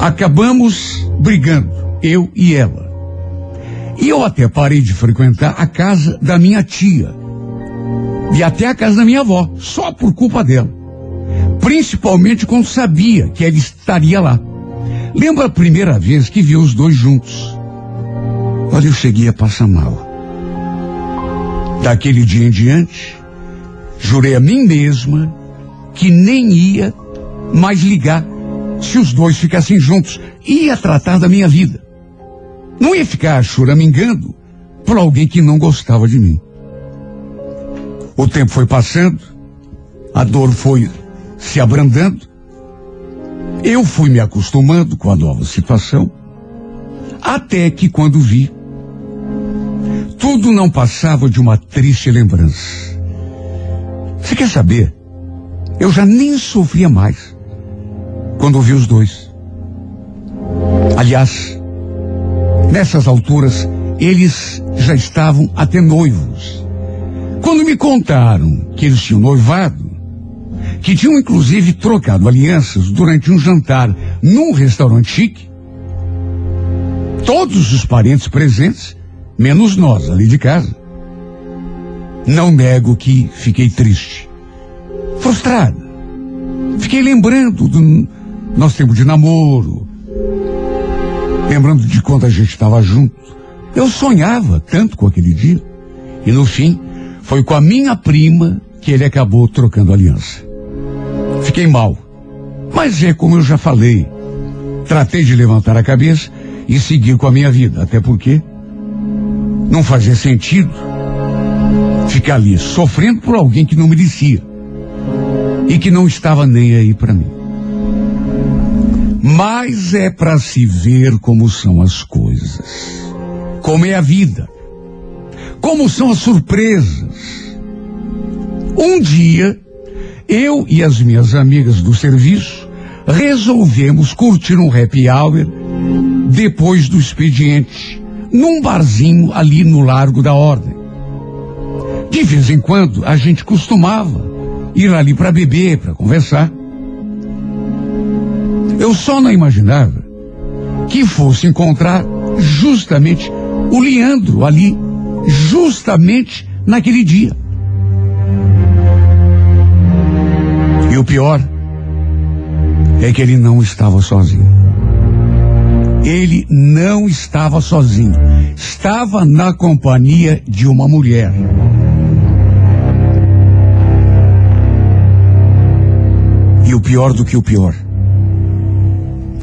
Acabamos brigando, eu e ela. E eu até parei de frequentar a casa da minha tia. E até a casa da minha avó, só por culpa dela. Principalmente quando sabia que ela estaria lá. Lembro a primeira vez que vi os dois juntos. Olha, eu cheguei a passar mal. Daquele dia em diante, jurei a mim mesma que nem ia mais ligar se os dois ficassem juntos. Ia tratar da minha vida. Não ia ficar choramingando por alguém que não gostava de mim. O tempo foi passando, a dor foi se abrandando, eu fui me acostumando com a nova situação, até que quando vi, tudo não passava de uma triste lembrança. Você quer saber? Eu já nem sofria mais quando vi os dois. Aliás, nessas alturas, eles já estavam até noivos. Quando me contaram que eles tinham noivado, que tinham inclusive trocado alianças durante um jantar num restaurante chique, todos os parentes presentes, menos nós ali de casa, não nego que fiquei triste, frustrada. Fiquei lembrando do nosso tempo de namoro, lembrando de quando a gente estava junto. Eu sonhava tanto com aquele dia e no fim, foi com a minha prima que ele acabou trocando aliança. Fiquei mal. Mas é como eu já falei. Tratei de levantar a cabeça e seguir com a minha vida. Até porque não fazia sentido ficar ali sofrendo por alguém que não merecia. E que não estava nem aí para mim. Mas é para se ver como são as coisas. Como é a vida. Como são as surpresas. Um dia, eu e as minhas amigas do serviço resolvemos curtir um happy hour depois do expediente, num barzinho ali no Largo da Ordem. De vez em quando, a gente costumava ir ali para beber, para conversar. Eu só não imaginava que fosse encontrar justamente o Leandro ali, justamente naquele dia. E o pior é que ele não estava sozinho. Ele não estava sozinho. Estava na companhia de uma mulher. E o pior do que o pior,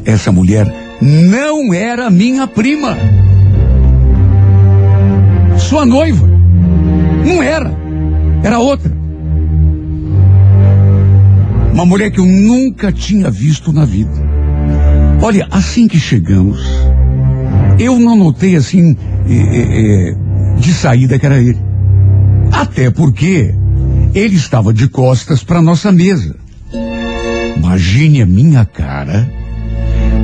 essa mulher não era minha prima. Sua noiva. Não era. Era outra. Uma mulher que eu nunca tinha visto na vida. Olha, assim que chegamos, eu não notei assim de saída que era ele. Até porque ele estava de costas para nossa mesa. Imagine a minha cara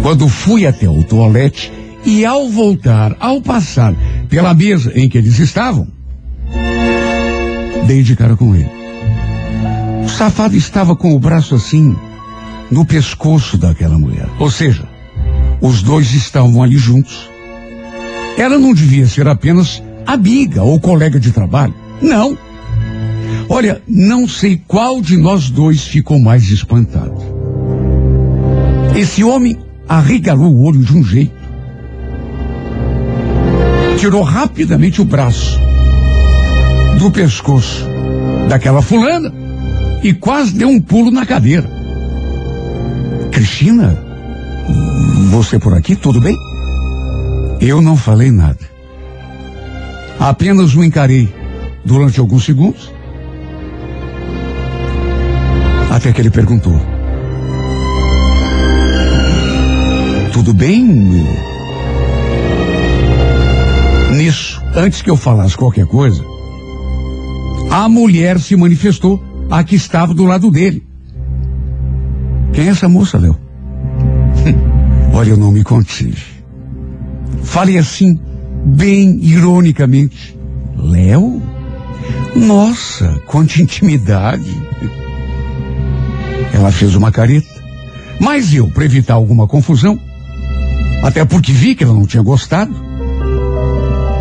quando fui até o toalete e ao voltar, ao passar pela mesa em que eles estavam, dei de cara com ele. O safado estava com o braço assim, no pescoço daquela mulher. Ou seja, os dois estavam ali juntos. Ela não devia ser apenas amiga ou colega de trabalho. Não. Olha, não sei qual de nós dois ficou mais espantado. Esse homem arregalou o olho de um jeito. Tirou rapidamente o braço do pescoço daquela fulana e quase deu um pulo na cadeira. Cristina, você por aqui, tudo bem? Eu não falei nada. Apenas o encarei durante alguns segundos. Até que ele perguntou: tudo bem? nisso. Antes que eu falasse qualquer coisa, a mulher se manifestou, a que estava do lado dele. Quem é essa moça, Léo? Olha, eu não me contive. Falei assim, bem ironicamente. Léo? Nossa, quanta intimidade. Ela fez uma careta. Mas eu, para evitar alguma confusão, até porque vi que ela não tinha gostado,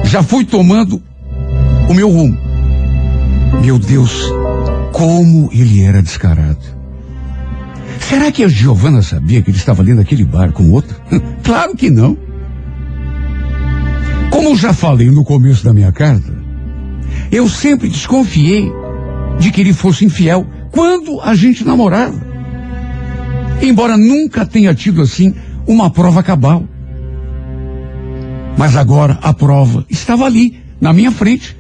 já fui tomando o meu rumo. Meu Deus, como ele era descarado. Será que a Giovana sabia que ele estava ali naquele bar com outro? Claro que não. Como já falei no começo da minha carta, eu sempre desconfiei de que ele fosse infiel quando a gente namorava. Embora nunca tenha tido assim uma prova cabal. Mas agora a prova estava ali, na minha frente.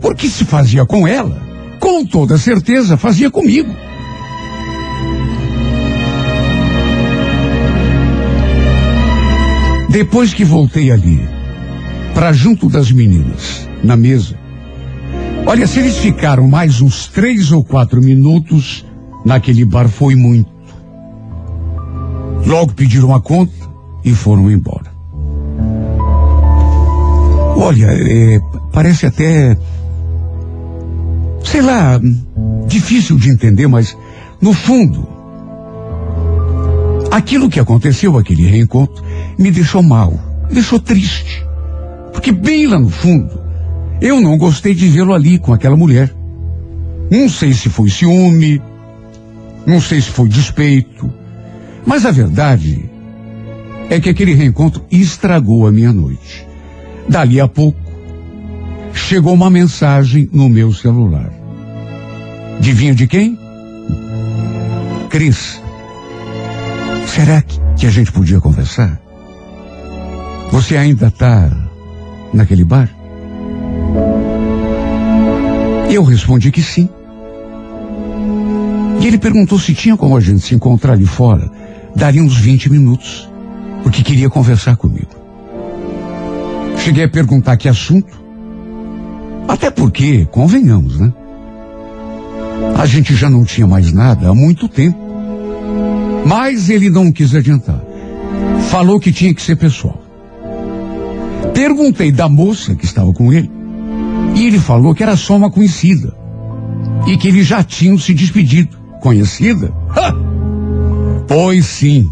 Porque se fazia com ela, com toda certeza fazia comigo. Depois que voltei ali, para junto das meninas, na mesa, olha, se eles ficaram mais uns 3 ou 4 minutos naquele bar, foi muito. Logo pediram a conta e foram embora. Olha, parece até, sei lá, difícil de entender, mas no fundo, aquilo que aconteceu, aquele reencontro, me deixou mal, me deixou triste. Porque bem lá no fundo, eu não gostei de vê-lo ali com aquela mulher. Não sei se foi ciúme, não sei se foi despeito, mas a verdade é que aquele reencontro estragou a minha noite. Dali a pouco, chegou uma mensagem no meu celular. Adivinha de quem? Cris, será que a gente podia conversar? Você ainda está naquele bar? Eu respondi que sim. E ele perguntou se tinha como a gente se encontrar ali fora. Daria uns 20 minutos, porque queria conversar comigo. Cheguei a perguntar que assunto. Até porque, convenhamos, né? A gente já não tinha mais nada há muito tempo. Mas ele não quis adiantar. Falou que tinha que ser pessoal. Perguntei da moça que estava com ele. E ele falou que era só uma conhecida. E que eles já tinham se despedido. Conhecida? Ha! Pois sim.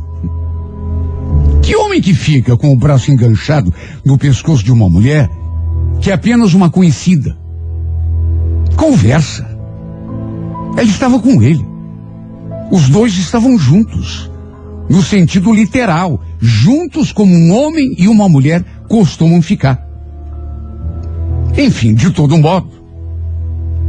Que homem que fica com o braço enganchado no pescoço de uma mulher que é apenas uma conhecida? Conversa. Ela estava com ele. Os dois estavam juntos. No sentido literal. Juntos como um homem e uma mulher costumam ficar. Enfim, de todo modo,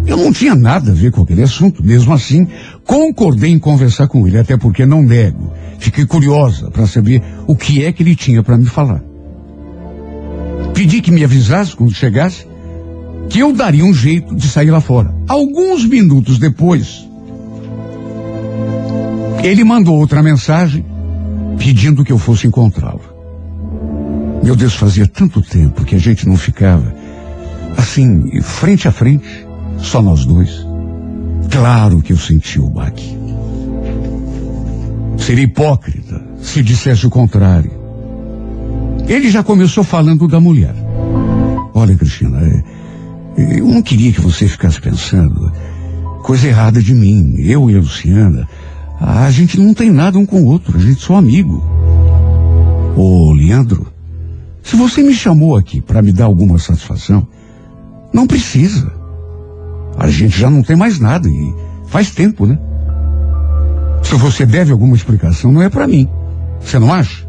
eu não tinha nada a ver com aquele assunto. Mesmo assim, concordei em conversar com ele, até porque não nego, fiquei curiosa para saber o que é que ele tinha para me falar. Pedi que me avisasse quando chegasse, que eu daria um jeito de sair lá fora. Alguns minutos depois, ele mandou outra mensagem pedindo que eu fosse encontrá-lo. Meu Deus, fazia tanto tempo que a gente não ficava assim, frente a frente. Só nós dois. Claro que eu senti o baque. Seria hipócrita se dissesse o contrário. Ele já começou falando da mulher. Olha, Cristina, eu não queria que você ficasse pensando coisa errada de mim. Eu e a Luciana, a gente não tem nada um com o outro, a gente só amigo. Ô, Leandro, se você me chamou aqui para me dar alguma satisfação, não precisa. A gente já não tem mais nada e faz tempo, né? Se você deve alguma explicação, não é pra mim. Você não acha?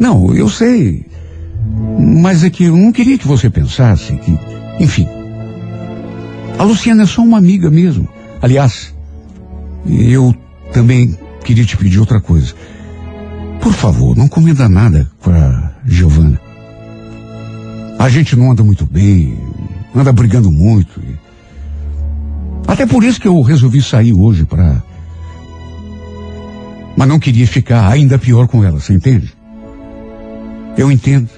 Não, eu sei. Mas é que eu não queria que você pensasse que, enfim, a Luciana é só uma amiga mesmo. Aliás, eu também queria te pedir outra coisa. Por favor, não comenta nada com a Giovana. A gente não anda muito bem, anda brigando muito. Até por isso que eu resolvi sair hoje pra... Mas não queria ficar ainda pior com ela, você entende? Eu entendo.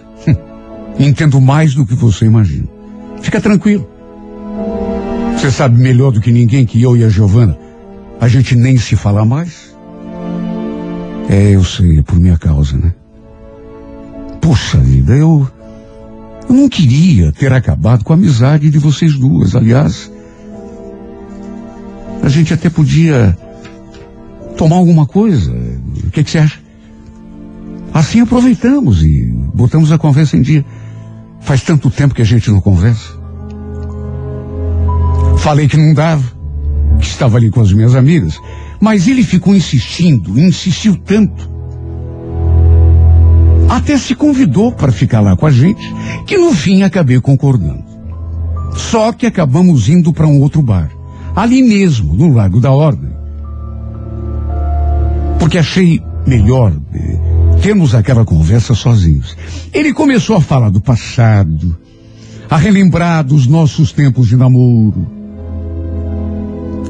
Entendo mais do que você imagina. Fica tranquilo. Você sabe melhor do que ninguém que eu e a Giovana, a gente nem se fala mais. É, eu sei, é por minha causa, né? Poxa vida, eu não queria ter acabado com a amizade de vocês duas. Aliás, a gente até podia tomar alguma coisa. O que você acha? Assim aproveitamos e botamos a conversa em dia. Faz tanto tempo que a gente não conversa. Falei que não dava, que estava ali com as minhas amigas, mas ele ficou insistindo, insistiu tanto. Até se convidou para ficar lá com a gente, que no fim acabei concordando. Só que acabamos indo para um outro bar, ali mesmo, no Largo da Ordem. Porque achei melhor termos aquela conversa sozinhos. Ele começou a falar do passado, a relembrar dos nossos tempos de namoro.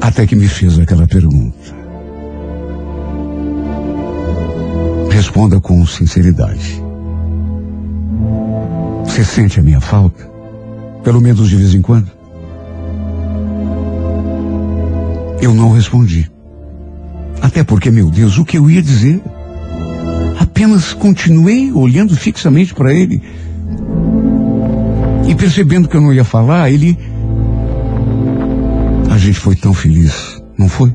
Até que me fez aquela pergunta. Responda com sinceridade. Você sente a minha falta? Pelo menos de vez em quando? Eu não respondi. Até porque, meu Deus, o que eu ia dizer? Apenas continuei olhando fixamente para ele. E percebendo que eu não ia falar, ele... A gente foi tão feliz, não foi?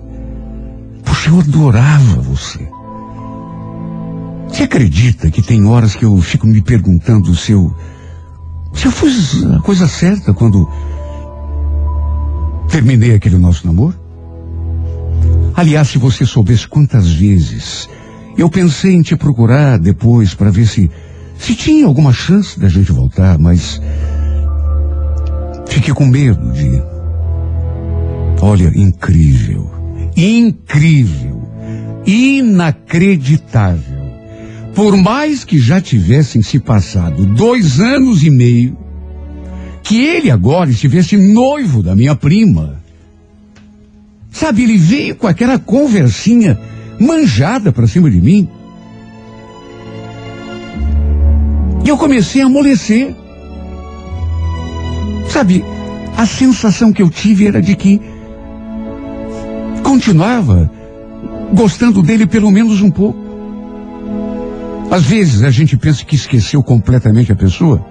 Puxa, eu adorava você. Você acredita que tem horas que eu fico me perguntando se eu fiz a coisa certa quando terminei aquele nosso namoro? Aliás, se você soubesse quantas vezes eu pensei em te procurar depois para ver se tinha alguma chance da gente voltar, mas fiquei com medo de... Olha, incrível, incrível, inacreditável. Por mais que já tivessem se passado 2 anos e meio, que ele agora estivesse noivo da minha prima. Sabe, ele veio com aquela conversinha manjada pra cima de mim. E eu comecei a amolecer. Sabe, a sensação que eu tive era de que continuava gostando dele pelo menos um pouco. Às vezes a gente pensa que esqueceu completamente a pessoa,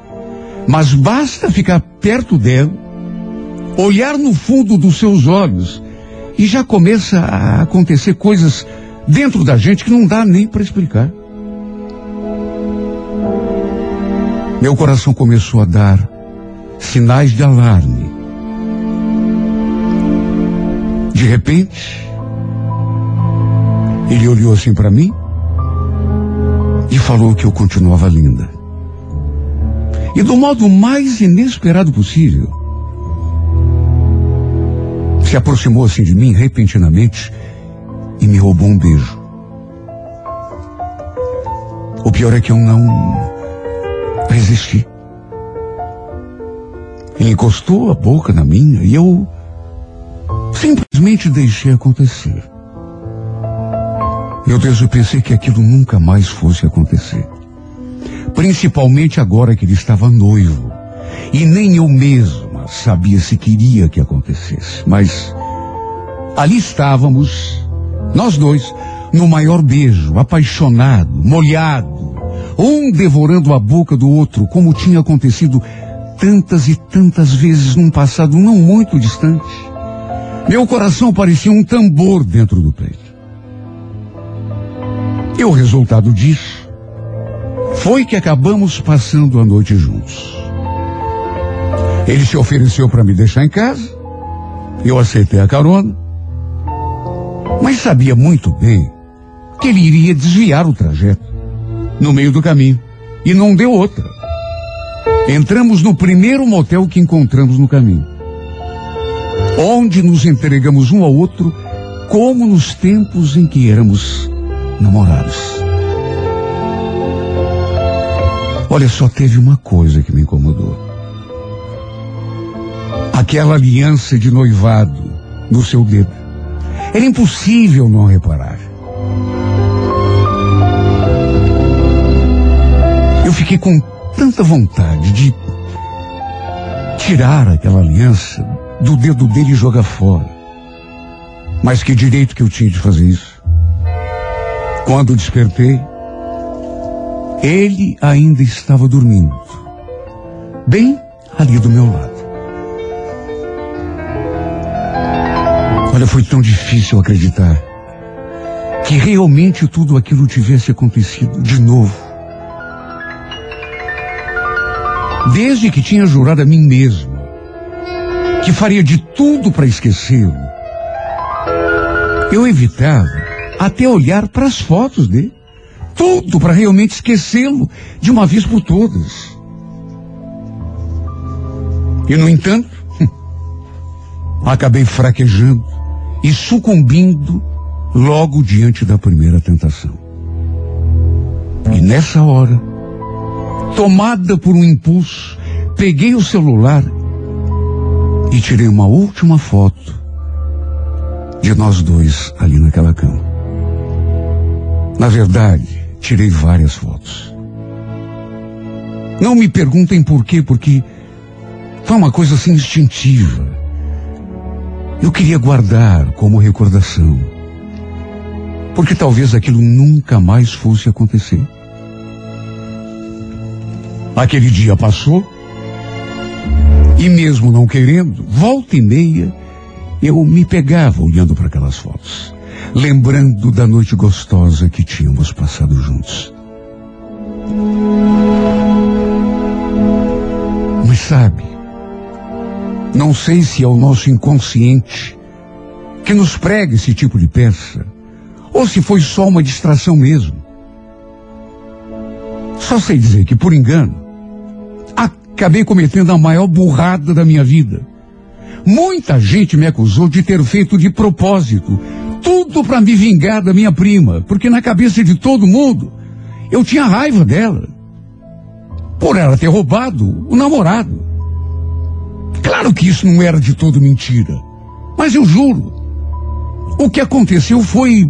mas basta ficar perto dela, olhar no fundo dos seus olhos e já começa a acontecer coisas dentro da gente que não dá nem para explicar. Meu coração começou a dar sinais de alarme. De repente, ele olhou assim para mim e falou que eu continuava linda. E do modo mais inesperado possível, se aproximou assim de mim repentinamente e me roubou um beijo. O pior é que eu não resisti. Ele encostou a boca na minha e eu simplesmente deixei acontecer. Meu Deus, eu pensei que aquilo nunca mais fosse acontecer. Principalmente agora que ele estava noivo. E nem eu mesma sabia se queria que acontecesse. Mas ali estávamos, nós dois, no maior beijo, apaixonado, molhado, um devorando a boca do outro, como tinha acontecido tantas e tantas vezes num passado não muito distante. Meu coração parecia um tambor dentro do peito. E o resultado disso foi que acabamos passando a noite juntos. Ele se ofereceu para me deixar em casa, eu aceitei a carona, mas sabia muito bem que ele iria desviar o trajeto no meio do caminho, e não deu outra. Entramos no primeiro motel que encontramos no caminho, onde nos entregamos um ao outro como nos tempos em que éramos namorados. Olha, só teve uma coisa que me incomodou. Aquela aliança de noivado no seu dedo. Era impossível não reparar. Eu fiquei com tanta vontade de tirar aquela aliança do dedo dele e jogar fora. Mas que direito que eu tinha de fazer isso? Quando despertei, ele ainda estava dormindo, bem ali do meu lado. Olha, foi tão difícil acreditar que realmente tudo aquilo tivesse acontecido de novo. Desde que tinha jurado a mim mesmo que faria de tudo para esquecê-lo, eu evitava até olhar para as fotos dele. Tudo para realmente esquecê-lo de uma vez por todas. E, no entanto, acabei fraquejando e sucumbindo logo diante da primeira tentação. E nessa hora, tomada por um impulso, peguei o celular e tirei uma última foto de nós dois ali naquela cama. Na verdade, tirei várias fotos. Não me perguntem por quê, porque foi uma coisa assim instintiva. Eu queria guardar como recordação, porque talvez aquilo nunca mais fosse acontecer. Aquele dia passou, e mesmo não querendo, volta e meia, eu me pegava olhando para aquelas fotos, lembrando da noite gostosa que tínhamos passado juntos. Mas sabe, não sei se é o nosso inconsciente que nos prega esse tipo de peça, ou se foi só uma distração mesmo. Só sei dizer que, por engano, acabei cometendo a maior burrada da minha vida. Muita gente me acusou de ter feito de propósito tudo para me vingar da minha prima, porque na cabeça de todo mundo eu tinha raiva dela por ela ter roubado o namorado. Claro que isso não era de todo mentira, mas eu juro, o que aconteceu foi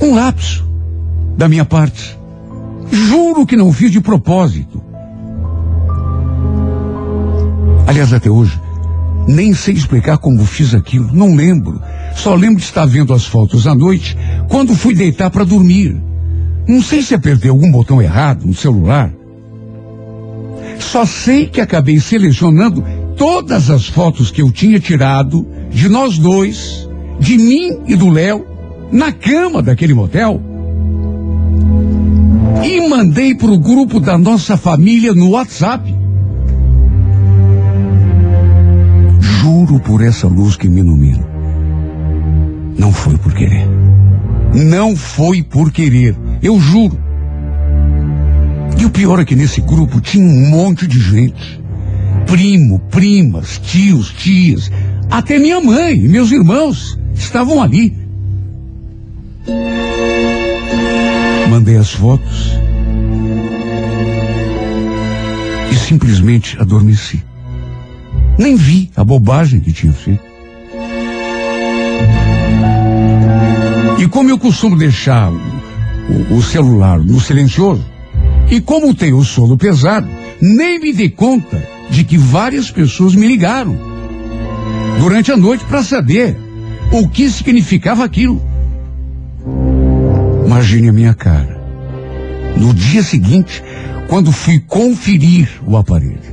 um lapso da minha parte. Juro que não fiz de propósito. Aliás, até hoje nem sei explicar como fiz aquilo, não lembro. Só lembro de estar vendo as fotos à noite, quando fui deitar para dormir. Não sei se apertei algum botão errado no celular. Só sei que acabei selecionando todas as fotos que eu tinha tirado de nós dois, de mim e do Léo, na cama daquele motel, e mandei para o grupo da nossa família no WhatsApp. Juro por essa luz que me ilumina, não foi por querer. Não foi por querer, eu juro. E o pior é que nesse grupo tinha um monte de gente. Primo, primas, tios, tias, até minha mãe e meus irmãos estavam ali. Mandei as fotos e simplesmente adormeci. Nem vi a bobagem que tinha feito. E como eu costumo deixar o celular no silencioso, e como tenho o sono pesado, nem me dei conta de que várias pessoas me ligaram durante a noite para saber o que significava aquilo. Imagine a minha cara no dia seguinte, quando fui conferir o aparelho.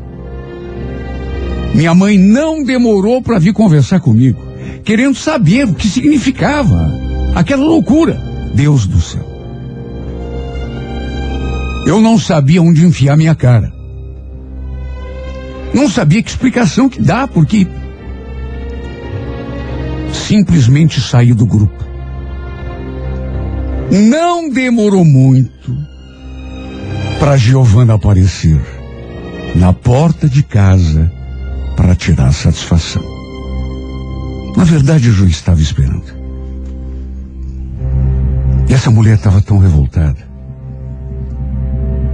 Minha mãe não demorou para vir conversar comigo, querendo saber o que significava aquela loucura. Deus do céu. Eu não sabia onde enfiar minha cara. Não sabia que explicação que dar, porque simplesmente saí do grupo. Não demorou muito para Giovana aparecer na porta de casa para tirar satisfação. Na verdade, eu já estava esperando. E essa mulher estava tão revoltada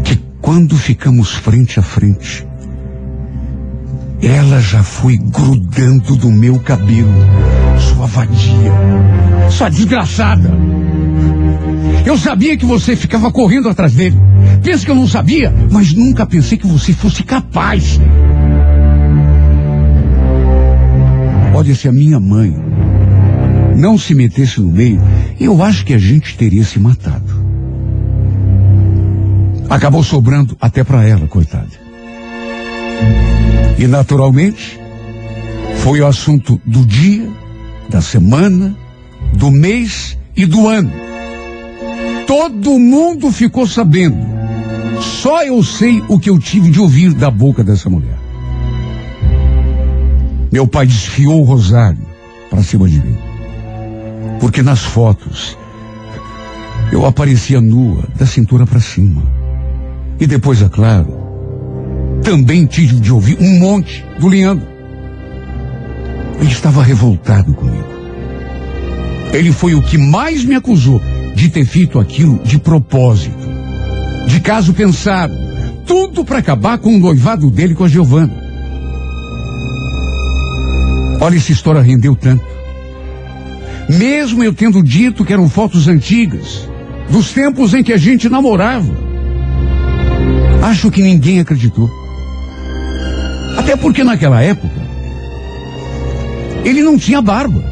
que, quando ficamos frente a frente, ela já foi grudando do meu cabelo. Sua vadia, sua desgraçada. Eu sabia que você ficava correndo atrás dele. Pensa que eu não sabia, mas nunca pensei que você fosse capaz. Olha, se a minha mãe não se metesse no meio, eu acho que a gente teria se matado. Acabou sobrando até para ela, coitada. E naturalmente, foi o assunto do dia, da semana, do mês e do ano. Todo mundo ficou sabendo. Só eu sei o que eu tive de ouvir da boca dessa mulher. Meu pai desfiou o rosário para cima de mim, porque nas fotos eu aparecia nua da cintura para cima. E depois, é claro, também tive de ouvir um monte do Leandro. Ele estava revoltado comigo. Ele foi o que mais me acusou de ter feito aquilo de propósito, de caso pensado, tudo para acabar com o noivado dele com a Giovana. Olha, essa história rendeu tanto. Mesmo eu tendo dito que eram fotos antigas, dos tempos em que a gente namorava, acho que ninguém acreditou. Até porque naquela época, ele não tinha barba.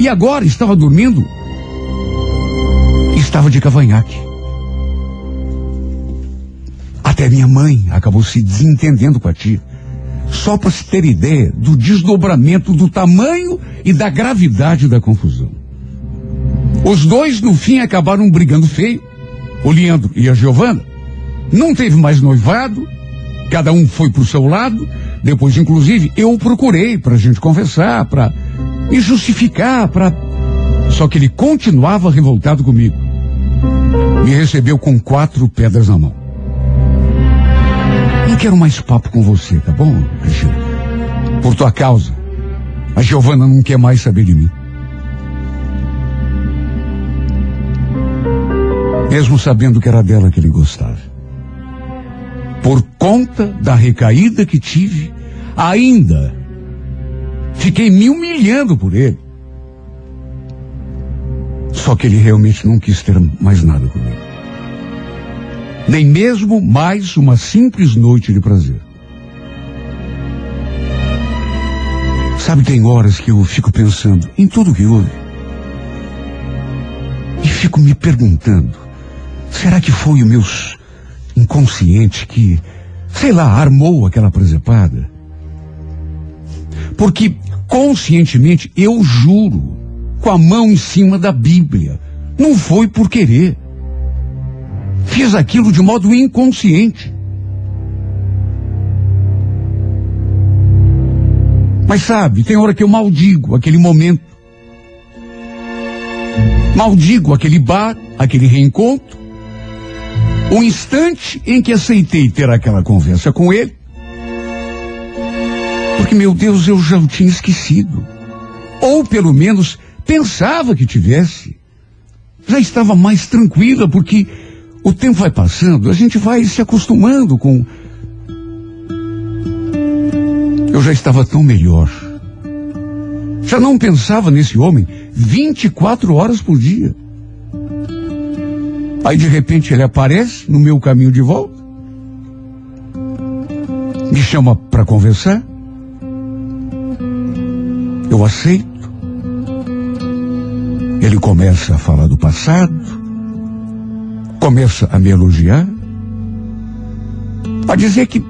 E agora estava dormindo. Estava de cavanhaque. Até minha mãe acabou se desentendendo com a tia. Só para se ter ideia do desdobramento, do tamanho e da gravidade da confusão. Os dois no fim acabaram brigando feio. O Leandro e a Giovana. Não teve mais noivado. Cada um foi pro seu lado. Depois, inclusive, eu procurei pra gente conversar, pra me justificar, pra... Só que ele continuava revoltado comigo. Me recebeu com 4 pedras na mão. Não quero mais papo com você, tá bom, Cristina? Por tua causa, a Giovana não quer mais saber de mim. Mesmo sabendo que era dela que ele gostava. Por conta da recaída que tive, ainda fiquei me humilhando por ele. Só que ele realmente não quis ter mais nada comigo. Nem mesmo mais uma simples noite de prazer. Sabe, tem horas que eu fico pensando em tudo que houve. E fico me perguntando, será que foi o meu inconsciente que, sei lá, armou aquela presepada? Porque conscientemente eu juro, com a mão em cima da Bíblia, não foi por querer. Fiz aquilo de modo inconsciente. Mas sabe, tem hora que eu maldigo aquele momento. Maldigo aquele bar, aquele reencontro. O instante em que aceitei ter aquela conversa com ele, porque, meu Deus, eu já o tinha esquecido. Ou, pelo menos, pensava que tivesse. Já estava mais tranquila, porque o tempo vai passando, a gente vai se acostumando com... Eu já estava tão melhor. Já não pensava nesse homem 24 horas por dia. Aí, de repente, ele aparece no meu caminho de volta, me chama para conversar, eu aceito, ele começa a falar do passado, começa a me elogiar, a dizer que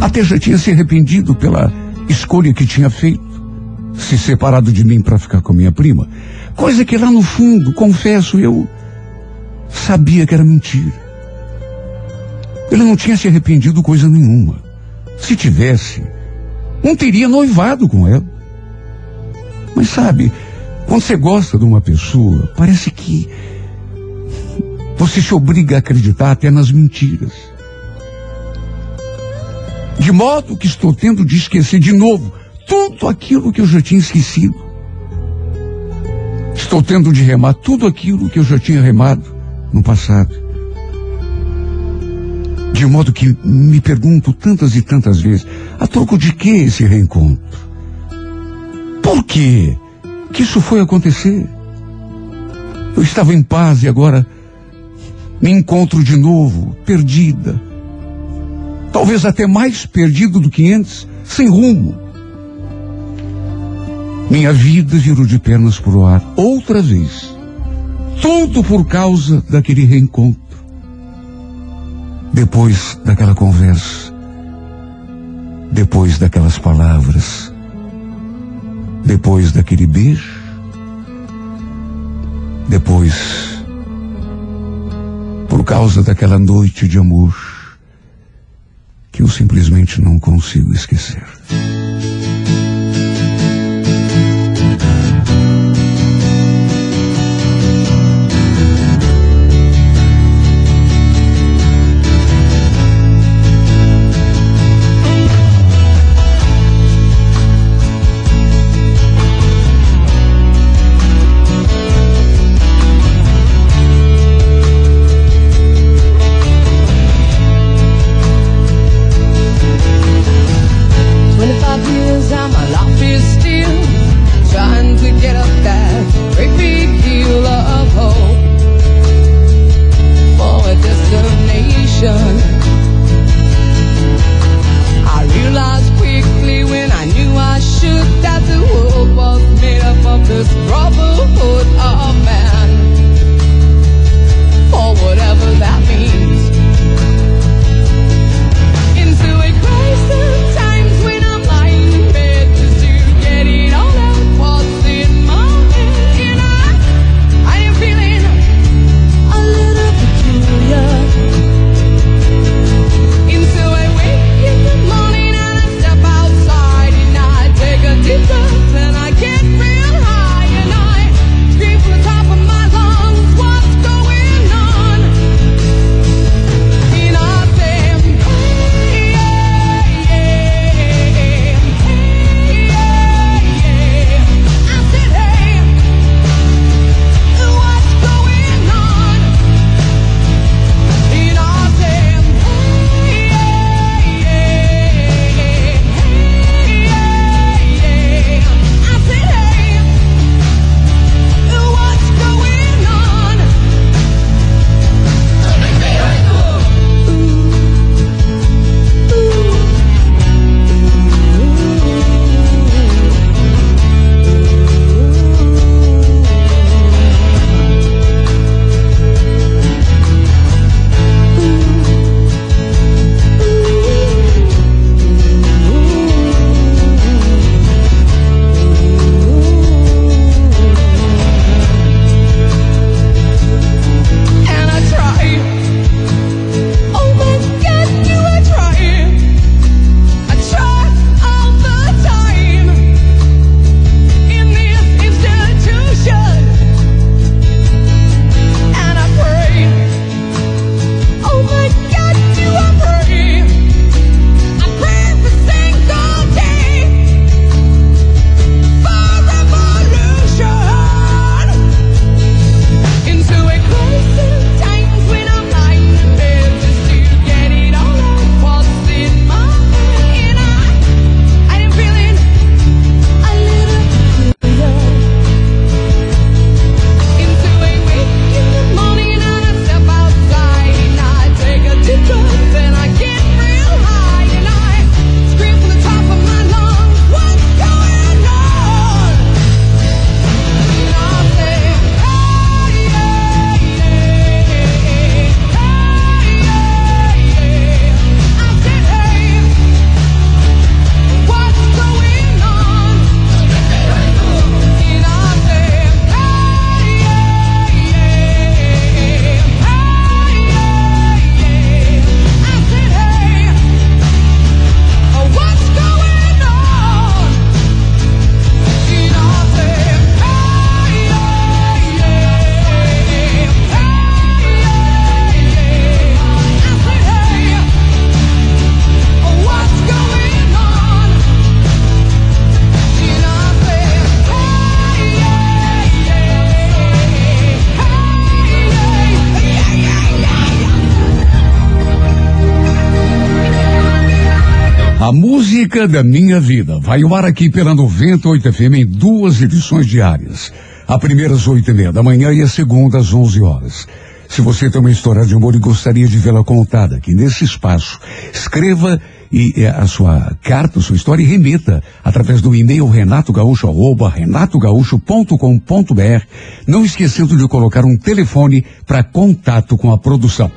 até já tinha se arrependido pela escolha que tinha feito, se separado de mim para ficar com minha prima, coisa que lá no fundo, confesso, eu sabia que era mentira. Ele não tinha se arrependido coisa nenhuma. Se tivesse, não teria noivado com ela. Mas sabe, quando você gosta de uma pessoa, parece que você se obriga a acreditar até nas mentiras. De modo que estou tendo de esquecer de novo tudo aquilo que eu já tinha esquecido. Estou tendo de remar tudo aquilo que eu já tinha remado no passado. De modo que me pergunto tantas e tantas vezes, a troco de que esse reencontro? Por quê? Que isso foi acontecer? Eu estava em paz e agora me encontro de novo, perdida. Talvez até mais perdido do que antes, sem rumo. Minha vida girou de pernas pro ar, outra vez. Tudo por causa daquele reencontro. Depois daquela conversa. Depois daquelas palavras. Depois daquele beijo. Depois, por causa daquela noite de amor que eu simplesmente não consigo esquecer. Música da Minha Vida vai ao ar aqui pela 98 FM em duas edições diárias. A primeira às 8h30 da manhã e a segunda às 11h. Se você tem uma história de amor e gostaria de vê-la contada aqui nesse espaço, escreva a sua carta, a sua história, e remeta através do e-mail renatogaúcho@renatogaúcho.com.br, não esquecendo de colocar um telefone para contato com a produção.